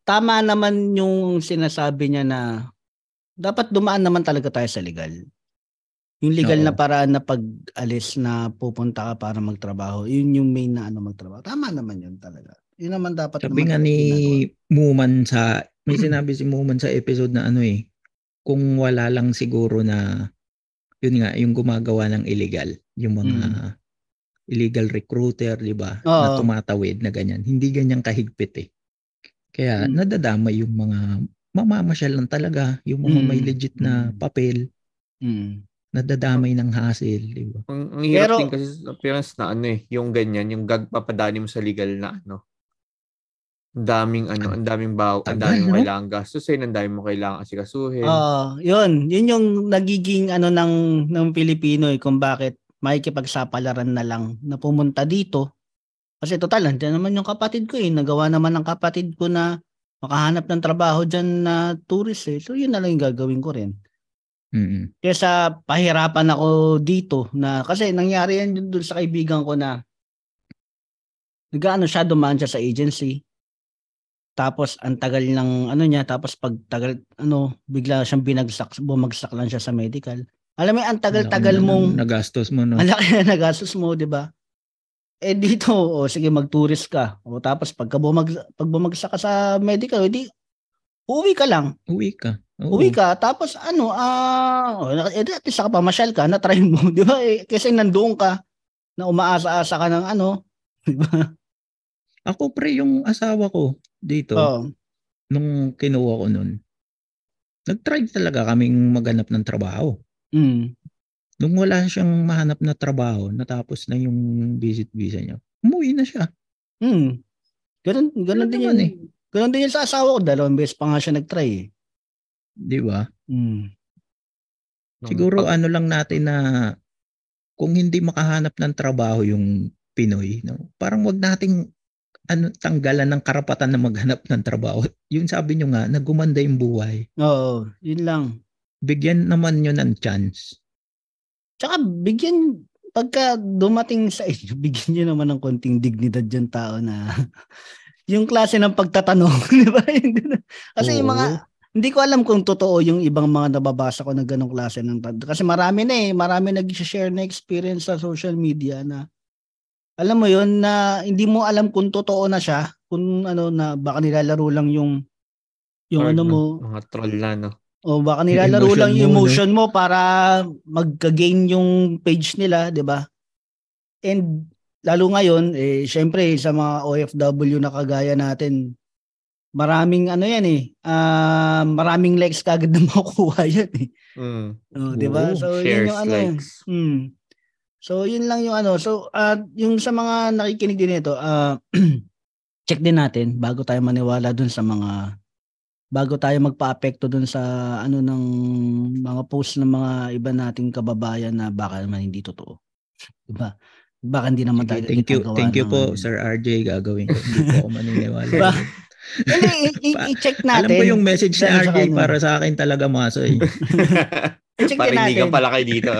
tama naman yung sinasabi niya na dapat dumaan naman talaga tayo sa legal. Yung legal na paraan na pag-alis na pupunta ka para magtrabaho, yun yung main na ano magtrabaho. Tama naman yun talaga. Yun naman dapat. Sabi nga ni Muman sa, may sinabi si Muman sa episode na ano eh, kung wala lang siguro na, yun nga, yung gumagawa ng illegal, yung mga illegal recruiter, di ba? Na tumatawid na ganyan. Hindi ganyan kahigpit eh. Kaya nadadama yung mga mamamasyal lang talaga, yung mga may legit na papel. Nadadamay ng hassle, di ba? Ang hirap din kasi sa appearance na ano eh, yung ganyan, yung papadali mo sa legal na ano. Ang daming ano, ang daming bawo, ang daming kailangan gastusin, ang daming mo kailangan asikasuhin. Yun. Yun yung nagiging ano ng Pilipino eh, kung bakit makikipagsapalaran na lang na pumunta dito. Kasi total, andyan naman yung kapatid ko eh. Nagawa naman ng kapatid ko na makahanap ng trabaho dyan na tourist eh. So yun na lang yung gagawin ko rin. Kesa pahirapan ako dito na, kasi nangyari yan yun doon sa kaibigan ko na nag-ano siya, dumaan siya sa agency. Tapos ang tagal ng ano niya, tapos pag tagal, ano, bigla siyang bumagsak lang siya sa medical. Alam mo, ang tagal-tagal mong nagastos mo, no? Ang laki na nagastos mo, di ba? Eh dito, sige, mag-tourist ka. Tapos pag bumagsak ka sa medical, hindi, uwi ka lang. Uwi ka. Oo. Uwi ka, tapos ano, at least ka pa, masyal ka, na-try mo, di ba? Eh, kasi nandoon ka, na umaasa-asa ka ng ano, di ba? Ako, pre, yung asawa ko dito, nung kinuha ko nun, nag-try talaga kaming maghanap ng trabaho. Nung wala siyang mahanap na trabaho, natapos na yung visit visa niya, umuwi na siya. Ganun din yun eh. Ganun din yun sa asawa ko, dalawang beses pa nga siya nag-try eh. Di ba? Siguro ano lang natin na kung hindi makahanap ng trabaho yung Pinoy, no? Parang wag nating tanggalan ng karapatan na maghanap ng trabaho. Yun sabi nyo nga, nagumanda yung buhay. Oo, yun lang. Bigyan naman yun ng chance. Tsaka bigyan, pagka dumating sa inyo, bigyan nyo naman ng konting dignidad yung tao na yung klase ng pagtatanong, di ba? Kasi yung mga, hindi ko alam kung totoo yung ibang mga nababasa ko na ganong klase ng tanong. Kasi marami na eh, marami nag-share na experience sa social media na, alam mo yun, na hindi mo alam kung totoo na siya, kung ano, na baka nilalaro lang yung or ano mo. Mga troll na, no? O baka nilalaro lang yung emotion mo para magka-gain yung page nila, di ba? And lalo ngayon, eh, syempre sa mga OFW na kagaya natin, maraming ano yan eh, maraming likes kagad na makukuha yan eh. Di ba? So shares, yun yung ano likes. So yun lang yung ano. So yung sa mga nakikinig din nito, check din natin bago tayo maniwala dun sa mga, bago tayo magpa-apekto dun sa ano ng mga post ng mga iba nating kababayan na baka naman hindi totoo. Diba? Baka hindi naman tayo. Thank you po, Sir RJ. Gagawin. Hindi po ako maniniwala. I-check natin. Alam ko yung message ni RJ para sa akin talaga, Masoy. I-check natin. Parinigan pala kayo dito.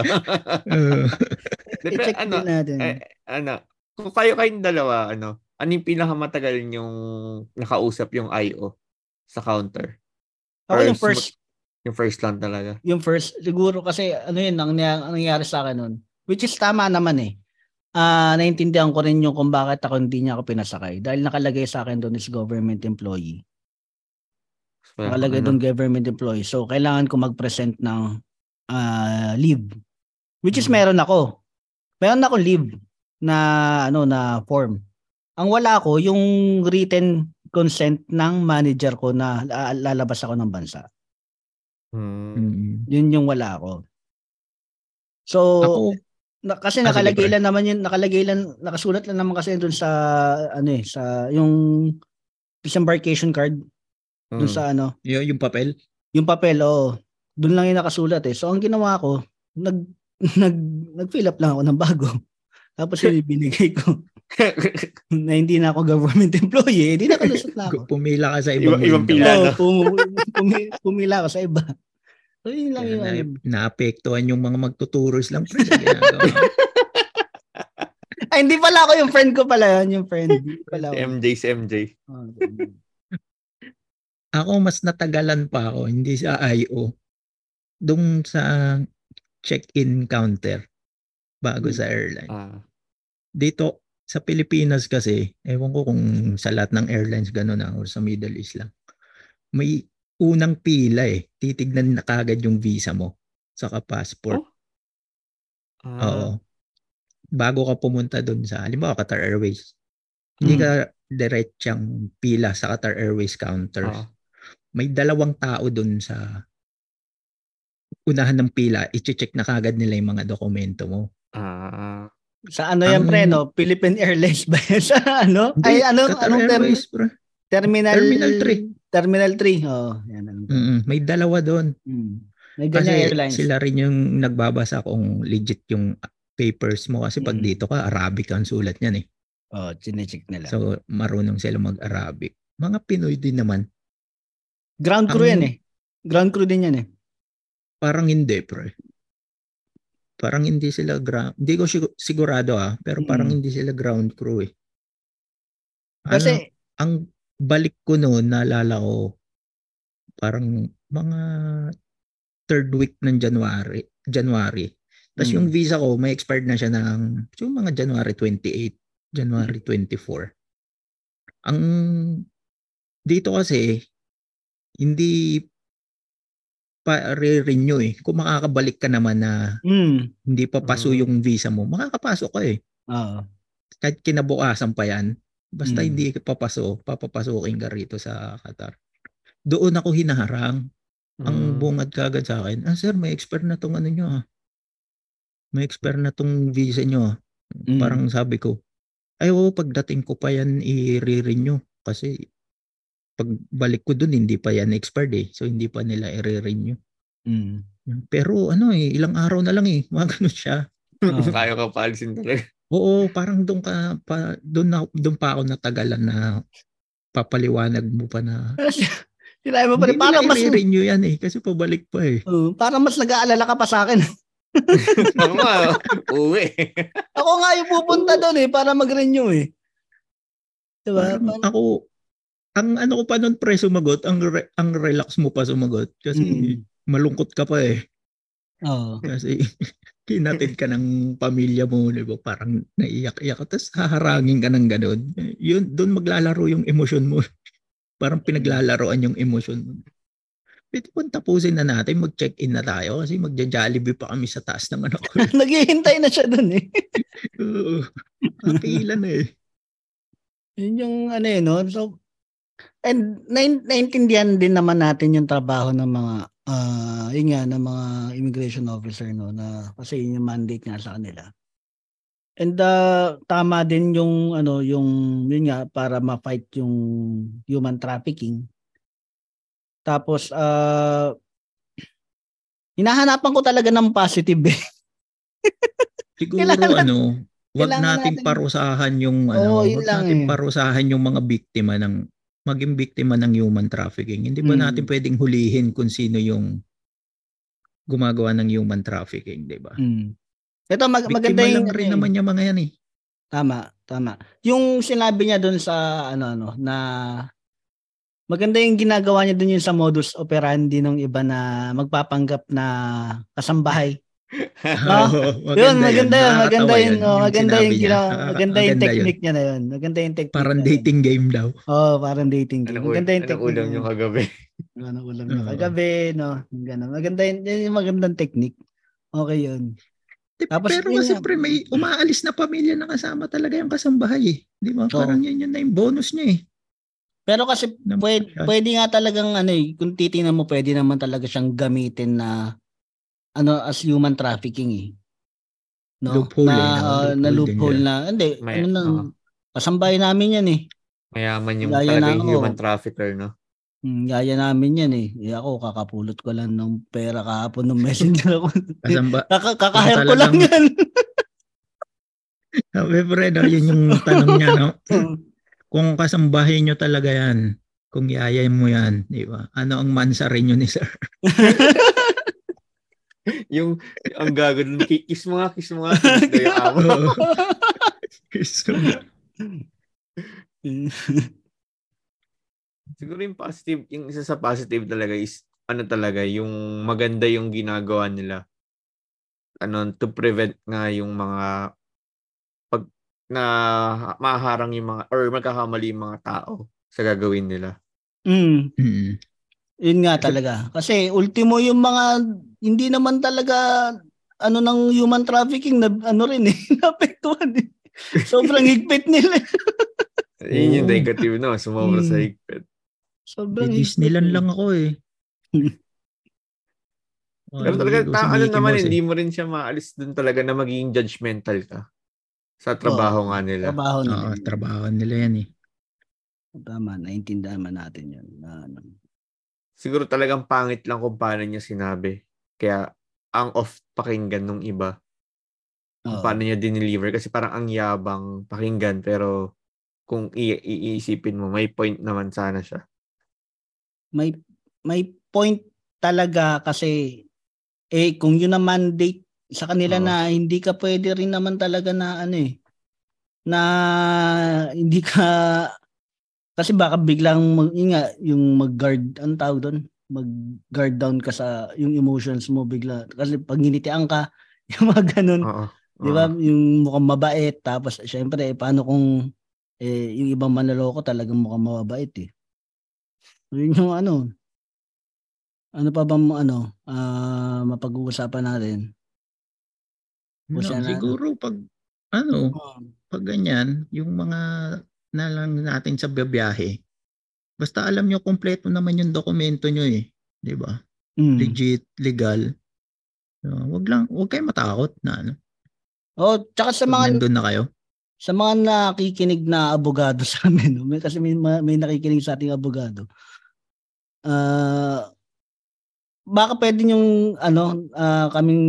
I-check natin. Kung kayong dalawa, ano yung pinakamatagal yung nakausap yung I.O.? Sa counter. Ako yung first. Yung first lang talaga. Yung first. Siguro kasi ano yun, ang nangyari sa akin nun. Which is tama naman eh. Naintindihan ko rin yung kung bakit ako hindi niya ako pinasakay. Dahil nakalagay sa akin doon is government employee. So, nakalagay doon government employee. So kailangan ko mag-present ng leave. Which is meron ako. Meron ako leave na ano na form. Ang wala ko yung written consent ng manager ko na lalabas ako ng bansa. Yun yung wala ako. So, kasi nakalagay lang naman yun, nakasulat lang naman kasi doon sa, sa yung disembarkation card. Doon sa yung papel? Yung papel, oo. Doon lang yung nakasulat eh. So, ang ginawa ko, nag-fill up lang ako ng bago. Tapos yung binigay ko na hindi na ako government employee, hindi na kalusot na ako. Pumila ka sa ibang pila. Oo, pumila ka sa iba. So, yun lang yun. Naapektuhan yung mga magtuturos lang. Ay, hindi pala ako. Yung friend ko pala yun. Yung friend. Pala MJ. Ako, mas natagalan pa ako. Hindi sa IO. Doon sa check-in counter bago sa airline. Dito, sa Pilipinas kasi, ewan ko kung sa lahat ng airlines gano'n o sa Middle East lang. May unang pila eh. Titignan na kagad yung visa mo. Saka passport. Oo. Bago ka pumunta dun sa, halimbawa Qatar Airways. Hindi ka diretsyang pila sa Qatar Airways counter. May dalawang tao dun sa unahan ng pila. I-check na kagad nila yung mga dokumento mo. Sa yan pre, no? Philippine Airlines ba yan? Sa Ay, Qatar Airways, bro. Terminal 3. Oh, yan. May dalawa doon. May dalawa airlines. Sila rin yung nagbabasa kung legit yung papers mo. Kasi pag dito ka, Arabic ang sulat niyan eh. Oh, chinecheck nila. So, marunong sila mag-Arabic. Mga Pinoy din naman. Ground crew yan eh. Ground crew din yan eh. Parang hindi, bro. Parang hindi sila ground. Hindi ko sigurado pero parang hindi sila ground crew eh. Kasi, ang balik ko noon, naalala ko parang mga third week ng January. Tapos yung visa ko, may expired na siya ng mga January 28, January 24. Ang dito kasi, hindi pa re-renew eh. Kung makakabalik ka naman na hindi pa paso yung visa mo, makakapasok ka eh. Kahit kinabukasan pa yan. Basta hindi papapasokin ka rito sa Qatar. Doon ako hinaharang. Ang bungad kagad sa akin, sir, may expert na tong may expert na tong visa nyo. Parang sabi ko, pagdating ko pa yan, i-re-renew. Kasi pagbalik ko dun, hindi pa yan expired eh. So, hindi pa nila i-re-renew. Pero ilang araw na lang eh. Mga ganun siya. Tayo ka paalisin talaga. Oo, parang doon pa ako natagalan na papaliwanag mo pa na. Sila mo pa parang mas renew yan eh kasi pabalik pa eh. Parang mas nag-aalala ka pa sa akin. Tama. Uwi. Ako nga yung pupunta doon eh para mag-renew eh. Diba? Ako ang ko pa noon pre sumagot, ang relax mo pa sumagot kasi malungkot ka pa eh. Kasi kinatid ka ng pamilya mo, diba? Parang naiyak-iyak ka, tapos haharangin ka ng ganun. Yun, doon maglalaro yung emosyon mo. Parang pinaglalaroan yung emosyon mo. Pwede po tapusin na natin, mag-check-in na tayo kasi mag-Jollibee pa kami sa taas ng ano. Naghihintay na siya doon eh. Oo. Napila na eh. Yun yung So, and naintindihan din naman natin yung trabaho ng mga yun nga ng mga immigration officer na kasi yun yung mandate nga sa kanila. And tama din yung yun nga para ma-fight yung human trafficking. Tapos hinahanapan ko talaga ng positive. Siguro wag nating parusahan yung parusahan yung mga biktima ng maging biktima ng human trafficking. Hindi ba natin pwedeng hulihin kung sino yung gumagawa ng human trafficking, di ba? Ito, maganda yung... Biktima rin naman yung mga yan eh. Tama. Yung sinabi niya doon sa na maganda yung ginagawa niya doon yung sa modus operandi ng iba na magpapanggap na kasambahay. Maganda yung technique niya na yun. Parang dating game daw. Parang dating game. Ulam niyo kagabi. Ulam niyo kagabi, magandang technique. Okay yun. Tapos, pero kasi may umaalis na pamilya na kasama talaga yung kasambahay eh. Di ba? Parang yun yung bonus niya eh. Pero kasi pwede nga talagang ano eh, kung titingnan mo pwede naman talaga siyang gamitin na ano as human trafficking eh. No? Loophole na, eh, na loophole na. Hindi, ano nang kasambahay namin yan eh. Mayaman yung gaya talaga yung human trafficker, no? Gaya namin yan eh. E ako, kakapulot ko lang ng pera kahapon ng messenger ako. Kakahire ko lang yan. Sabi, Fred, yun yung tanong niya, no? Kung kasambahin nyo talaga yan, kung iayay mo yan, di ba? Ano ang mansarin nyo ni sir? Yung, ang gago nun, kiss mo nga, kiss mo nga. Kiss mo nga. Siguro yung positive, yung isa sa positive talaga is ano talaga yung maganda yung ginagawa nila ano to prevent nga yung mga pag na maharang yung mga or magkakamali yung mga tao sa gagawin nila. Yun nga talaga kasi ultimo yung mga hindi naman talaga ano ng human trafficking na ano rin eh naapektuhan eh. Sobrang higpit nila. Yun yung negative no, sumobra sa higpit. Sobrang Disneyland lang ako eh. Pero talaga ano naman hindi mo rin siya maalis dun talaga na magiging judgmental ka sa trabaho nga nila. Trabaho nila yan eh. Tama, naiintindihan man natin yan. Siguro talagang pangit lang kung paano niya sinabi. Kaya ang off pakinggan nung iba. Paano niya dineliver kasi parang ang yabang pakinggan pero kung iisipin mo may point naman sana siya. May point talaga kasi eh kung yun ang mandate sa kanila na hindi ka pwede rin naman talaga na ano eh na hindi ka kasi baka biglang yung mag-guard ang tawag doon, mag-guard down ka sa yung emotions mo bigla kasi pag nginitian ka yung mga ganun. Di ba yung mukhang mabait tapos syempre eh, paano kung yung ibang manloloko talagang mukhang mabait eh. Yun yung ano. Ano pa bang ano mapag-uusapan natin? Siguro pag ano, pag ganyan, yung mga nalang natin sa biyahe. Basta alam nyo kompleto naman yung dokumento nyo eh, 'di ba? Legit, legal. So, wag kayo matakot na ano. Tsaka sa mga nandun na kayo. Sa mga nakikinig na abogado sa amin, no? Kasi may nakikinig sa ating abogado. Baka pwede yung ano, kaming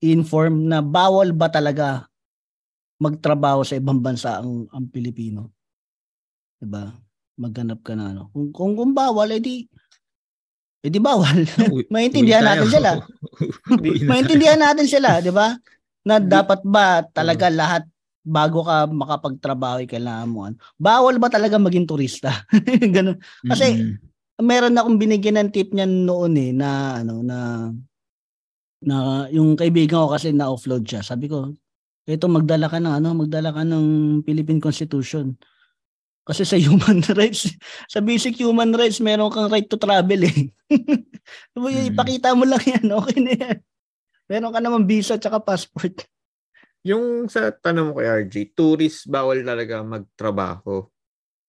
i-inform na bawal ba talaga magtrabaho sa ibang bansa ang Pilipino? Diba? Maghanap ka na ano. Kung bawal, edi bawal. Maintindihan natin sila. Maintindihan natin sila, diba? Na dapat ba talaga lahat bago ka makapagtrabaho kailangan mo ano. Bawal ba talaga maging turista? Ganun. Kasi meron akong binigyan ng tip niyan noon eh na ano na yung kaibigan ko kasi na-offload siya. Sabi ko, "Ito magdala ka ng Philippine Constitution." Kasi sa human rights, sa basic human rights, meron kang right to travel eh. Ipakita mo lang yan, okay na yan. Meron ka naman visa tsaka passport. Yung sa tanong ko kay RJ, tourist bawal talaga magtrabaho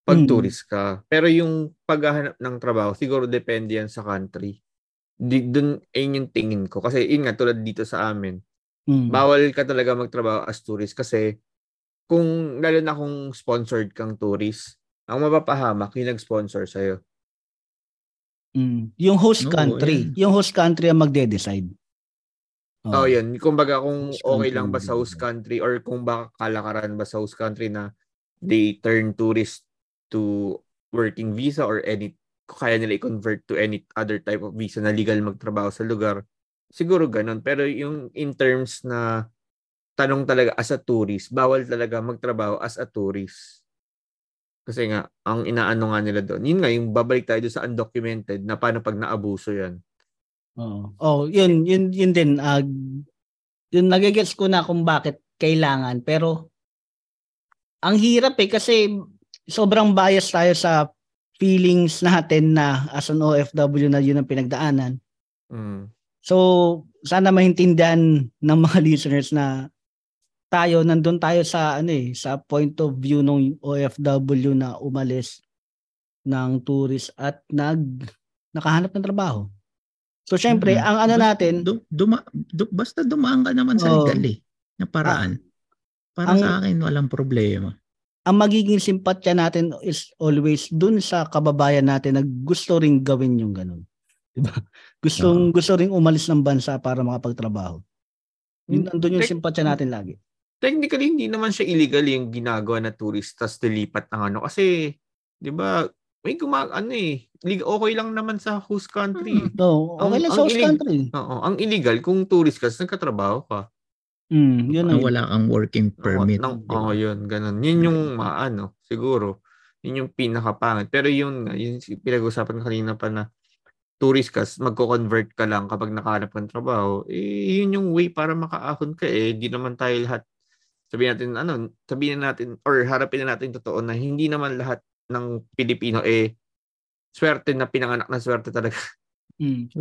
pag tourist ka. Pero yung paghahanap ng trabaho, siguro depende yan sa country. Doon ayun yung tingin ko. Kasi yun nga, tulad dito sa amin, bawal ka talaga magtrabaho as tourist. Kasi kung lalo na kung sponsored kang tourist, ang mapapahamak yung nag-sponsor sa'yo. Yung host country. Yung host country ang magde-decide. Yun. Kumbaga kung okay lang ba sa host country or kung baka kalakaran ba sa host country na they turn tourist to working visa or any kaya nila i-convert to any other type of visa na legal magtrabaho sa lugar. Siguro ganun. Pero yung in terms na tanong talaga as a tourist, bawal talaga magtrabaho as a tourist. Kasi nga, ang inaano nga nila doon. Yun nga, yung babalik tayo sa undocumented na paano pag naabuso yan. Yun din. Yun, nagigets ko na kung bakit kailangan. Pero, ang hirap eh kasi sobrang bias tayo sa feelings natin na as an OFW na yun ang pinagdaanan. So, sana maintindihan ng mga listeners na tayo, nandun tayo sa, sa point of view ng OFW na umalis ng tourist at nakahanap ng trabaho. So syempre, ang ano natin, basta dumaan ka naman sa legal na paraan. Para sa akin walang problema. Ang magiging simpatya natin is always dun sa kababayan natin na gusto ring gawin yung ganun. Diba? Gusto ring umalis ng bansa para makapagtrabaho. Nandun yung simpatya natin lagi. Technically, hindi naman siya illegal yung ginagawa na tourist tapos dilipat ng ano. Kasi, di ba, may okay lang naman sa host country. No, okay lang sa host country. Oo, ang illegal, kung tourist ka, nagkatrabaho ka. Yun ang wala kang working permit. Oo, yun, ganun. Yun yung siguro, yun yung pinakapangit. Pero yun pinag-usapan kanina pa na tourist ka, magko-convert ka lang kapag nakahanap ng trabaho, eh, yun yung way para makaahon ka eh. Di naman tayo lahat, harapin na natin totoo na hindi naman lahat ng Pilipino eh, swerte na pinanganak na swerte talaga.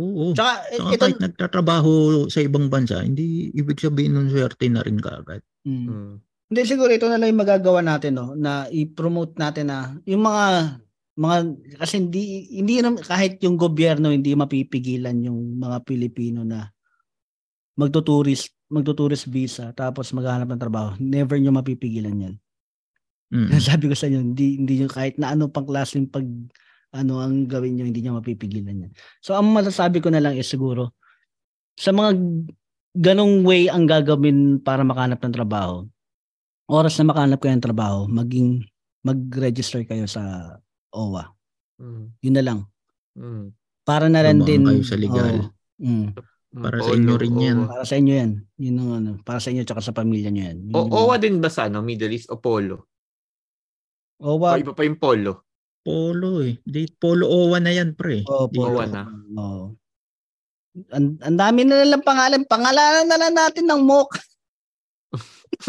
Oo. Tsaka kahit nagtatrabaho sa ibang bansa, hindi ibig sabihin nun swerte na rin kaagad. Hindi, siguro ito na lang yung magagawa natin, no? Na i-promote natin na yung mga kasi hindi kahit yung gobyerno hindi mapipigilan yung mga Pilipino na magtuturist visa tapos maghahanap ng trabaho. Never nyo mapipigilan yan. Sabi ko sa inyo, hindi nyo kahit na ano pang klaseng pag ano ang gawin nyo, hindi nyo mapipigilan yan. So ang masasabi ko na lang is siguro sa mga ganong way ang gagawin para makahanap ng trabaho, oras na makahanap kayo ng trabaho, mag-register kayo sa OWWA. Yun na lang. Para na rin din sa legal. Para sa inyo rin yan. Para sa inyo yan. Yun ang para sa inyo tsaka sa pamilya nyo yan. OWWA din ba sa Middle East o polo? OWWA. O iba pa yung polo? Polo eh. Polo OWWA na yan, pre. OWWA na. Oo. Ang dami na lang pangalan. Pangalanan na lang natin ng MOCA.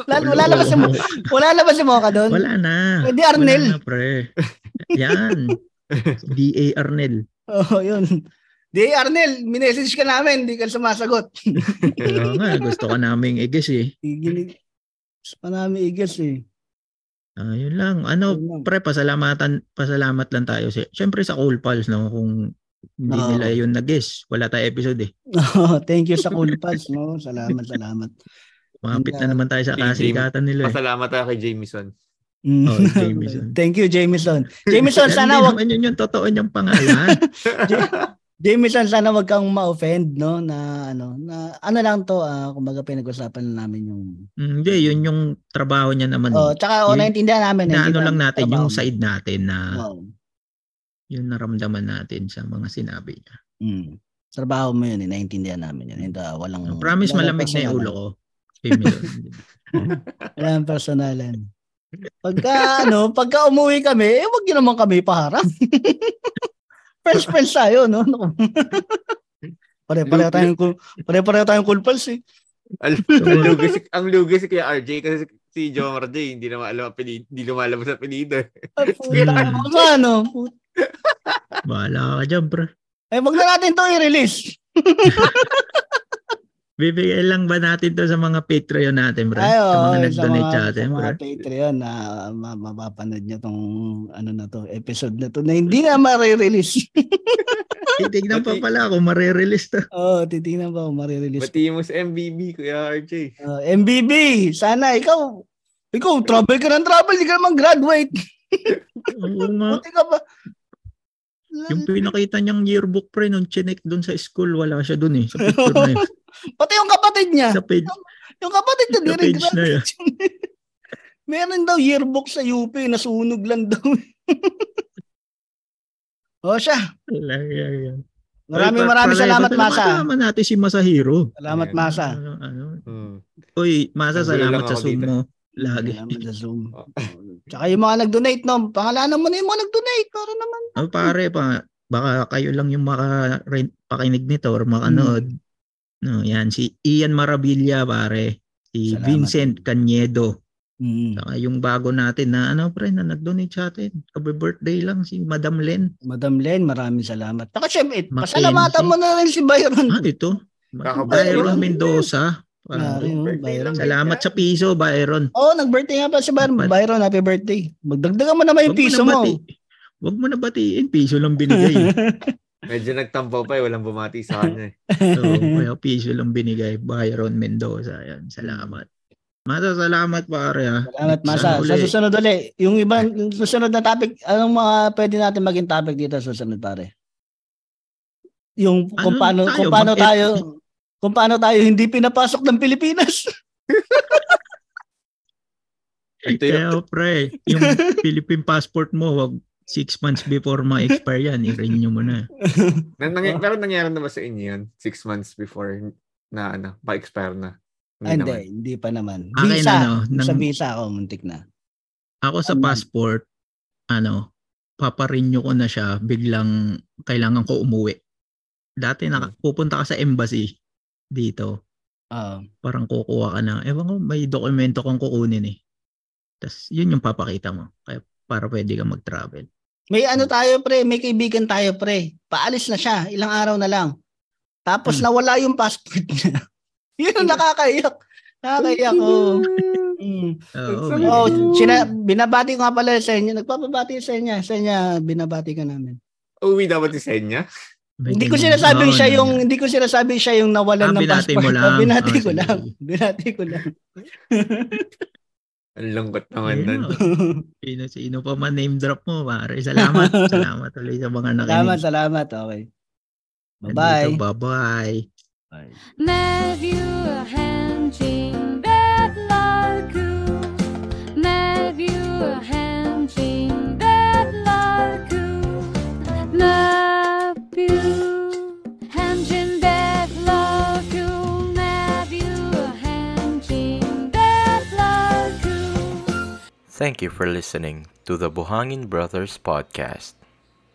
Wala na ba si MOCA doon? Wala na. Pwede Arnel. Wala na, pre. Yan. D.A. Arnel. Oo, yun. D.A. Arnel, minessage ka namin. Hindi ka sumasagot. Pero nga, gusto ka namin igis eh. Gusto ka namin igis eh. Yun lang. Pre, pasalamat lang tayo. Siyempre sa Koolpals, no? Kung hindi nila yun nag-guess. Wala tayo episode eh. Thank you sa Koolpals, no? Salamat. Makapit na naman tayo sa kasikatan nila. Pasalamat tayo kay Jameson. Jameson. Thank you, Jameson. Jameson, sana yun yung totoo niyang pangalan. Jameson, sana wag kang ma-offend, no? Na lang to, kumbaga pinag-usapan namin yung... Hindi, yun yung trabaho niya naman. Tsaka naintindihan namin. Lang natin, yung side natin na... Wow. Yung naramdaman natin sa mga sinabi niya. Trabaho mo yun, naintindihan namin yun. And, promise malamig na yung ulo ko. Walang personalan. Pagka umuwi kami, wag yun naman kami paharap. Friends tayo, no? Pare-pareho tayong cool pals, eh. Ang lugi si Kuya RJ kasi si John RJ hindi naman alam hindi lumalabas sa apelyido. Bahala ka dyan, bro. Wag na natin ito i-release. Bibigay lang ba natin to sa mga Patreon natin, bro? Sa mga nag-donate sa atin, bro? Sa mga Patreon na mapapanood nyo tong episode na to na hindi na marirelease. Titignan pa pala kung marirelease to. Titignan pa kung marirelease. Pati mo sa MBB, Kuya RJ. MBB, sana ikaw, trouble ka ng trouble, hindi ka naman graduate. Buti ka ba? Yung pinakita niyang yearbook, pre, nung chinek doon sa school, wala siya doon eh. Sa picture na yun. Pati yung kapatid niya. Yung kapatid niya, di-regrad. Meron daw yearbook sa UP, nasunog lang daw. Siya. Maraming salamat, Masa. Salamat natin si Masahiro. Salamat, Masa. Uy, Masa, salamat sa Zoom mo. Lagi. Salamat sa Zoom. Tsaka yung mga nag-donate, no? Pangalanan mo na yung mga nag-donate. Para naman. Baka kayo lang yung makakinig nito or makanood. No, yan. Si Ian Maravilla, pare. Si Salamat. Vincent Caniedo. Saka yung bago natin na na nag-donate sa atin. Happy birthday lang si Madam Len. Madam Len, maraming salamat. Saka syempre, pasalamatan mo na rin si Byron. Ito. Byron Mendoza. Salamat sa piso, Byron. Nag-birthday nga pa si Byron. Byron, happy birthday. Magdagdagan mo naman yung piso mo. Wag mo na batiin, piso lang binigay. Medyo nagtampo pa eh, walang bumati sa kanya eh. So, kaya piso lang binigay, Byron Mendoza. Ayan, salamat. Masa, salamat pare ha. Salamat Masa. Sa susunod ulit, yung ibang susunod na topic, anong mga pwede natin maging topic dito sa susunod pare? Yung kung paano tayo, kung paano tayo hindi pinapasok ng Pilipinas. Kaya pre, yung Philippine passport mo, wag 6 months before ma-expire yan, i-renew mo na. Pero nangyari na ba sa inyo yun? 6 months before na ano, pa-expire na? Hindi pa naman. Akin, visa, sa visa ako, muntik na. Ako sa passport, ano, paparenew ko na siya, biglang kailangan ko umuwi. Dati pupunta ka sa embassy dito. Parang kukuha ka na, ewan ko, may dokumento kang kukunin eh. Tapos yun yung papakita mo. Kaya para pwede kang mag-travel. May ano tayo pre, may kaibigan tayo pre. Paalis na siya, ilang araw na lang. Tapos nawala yung passport niya. Yun nakakaiyak. Nakakaiyak oh. Binabati ko nga pala sa inyo. Nagpapabati sa inyo. Sa inyo binabati ka namin. Uwi dapat sa inyo. Hindi ko sinasabing siya yung hindi ko sinasabing siya yung nawalan ng passport. Binati ko lang. Ang lungkot naman doon. Sino pa man name drop mo, pare. Salamat. Salamat ulit sa mga nakinig. Salamat. Okay. Bye-bye. Bye-bye. Matthew Hanjing, bad luck. Matthew Hanjing, bad luck. Matthew Hanjing, bad luck. Thank you for listening to the Buhangin Brothers Podcast.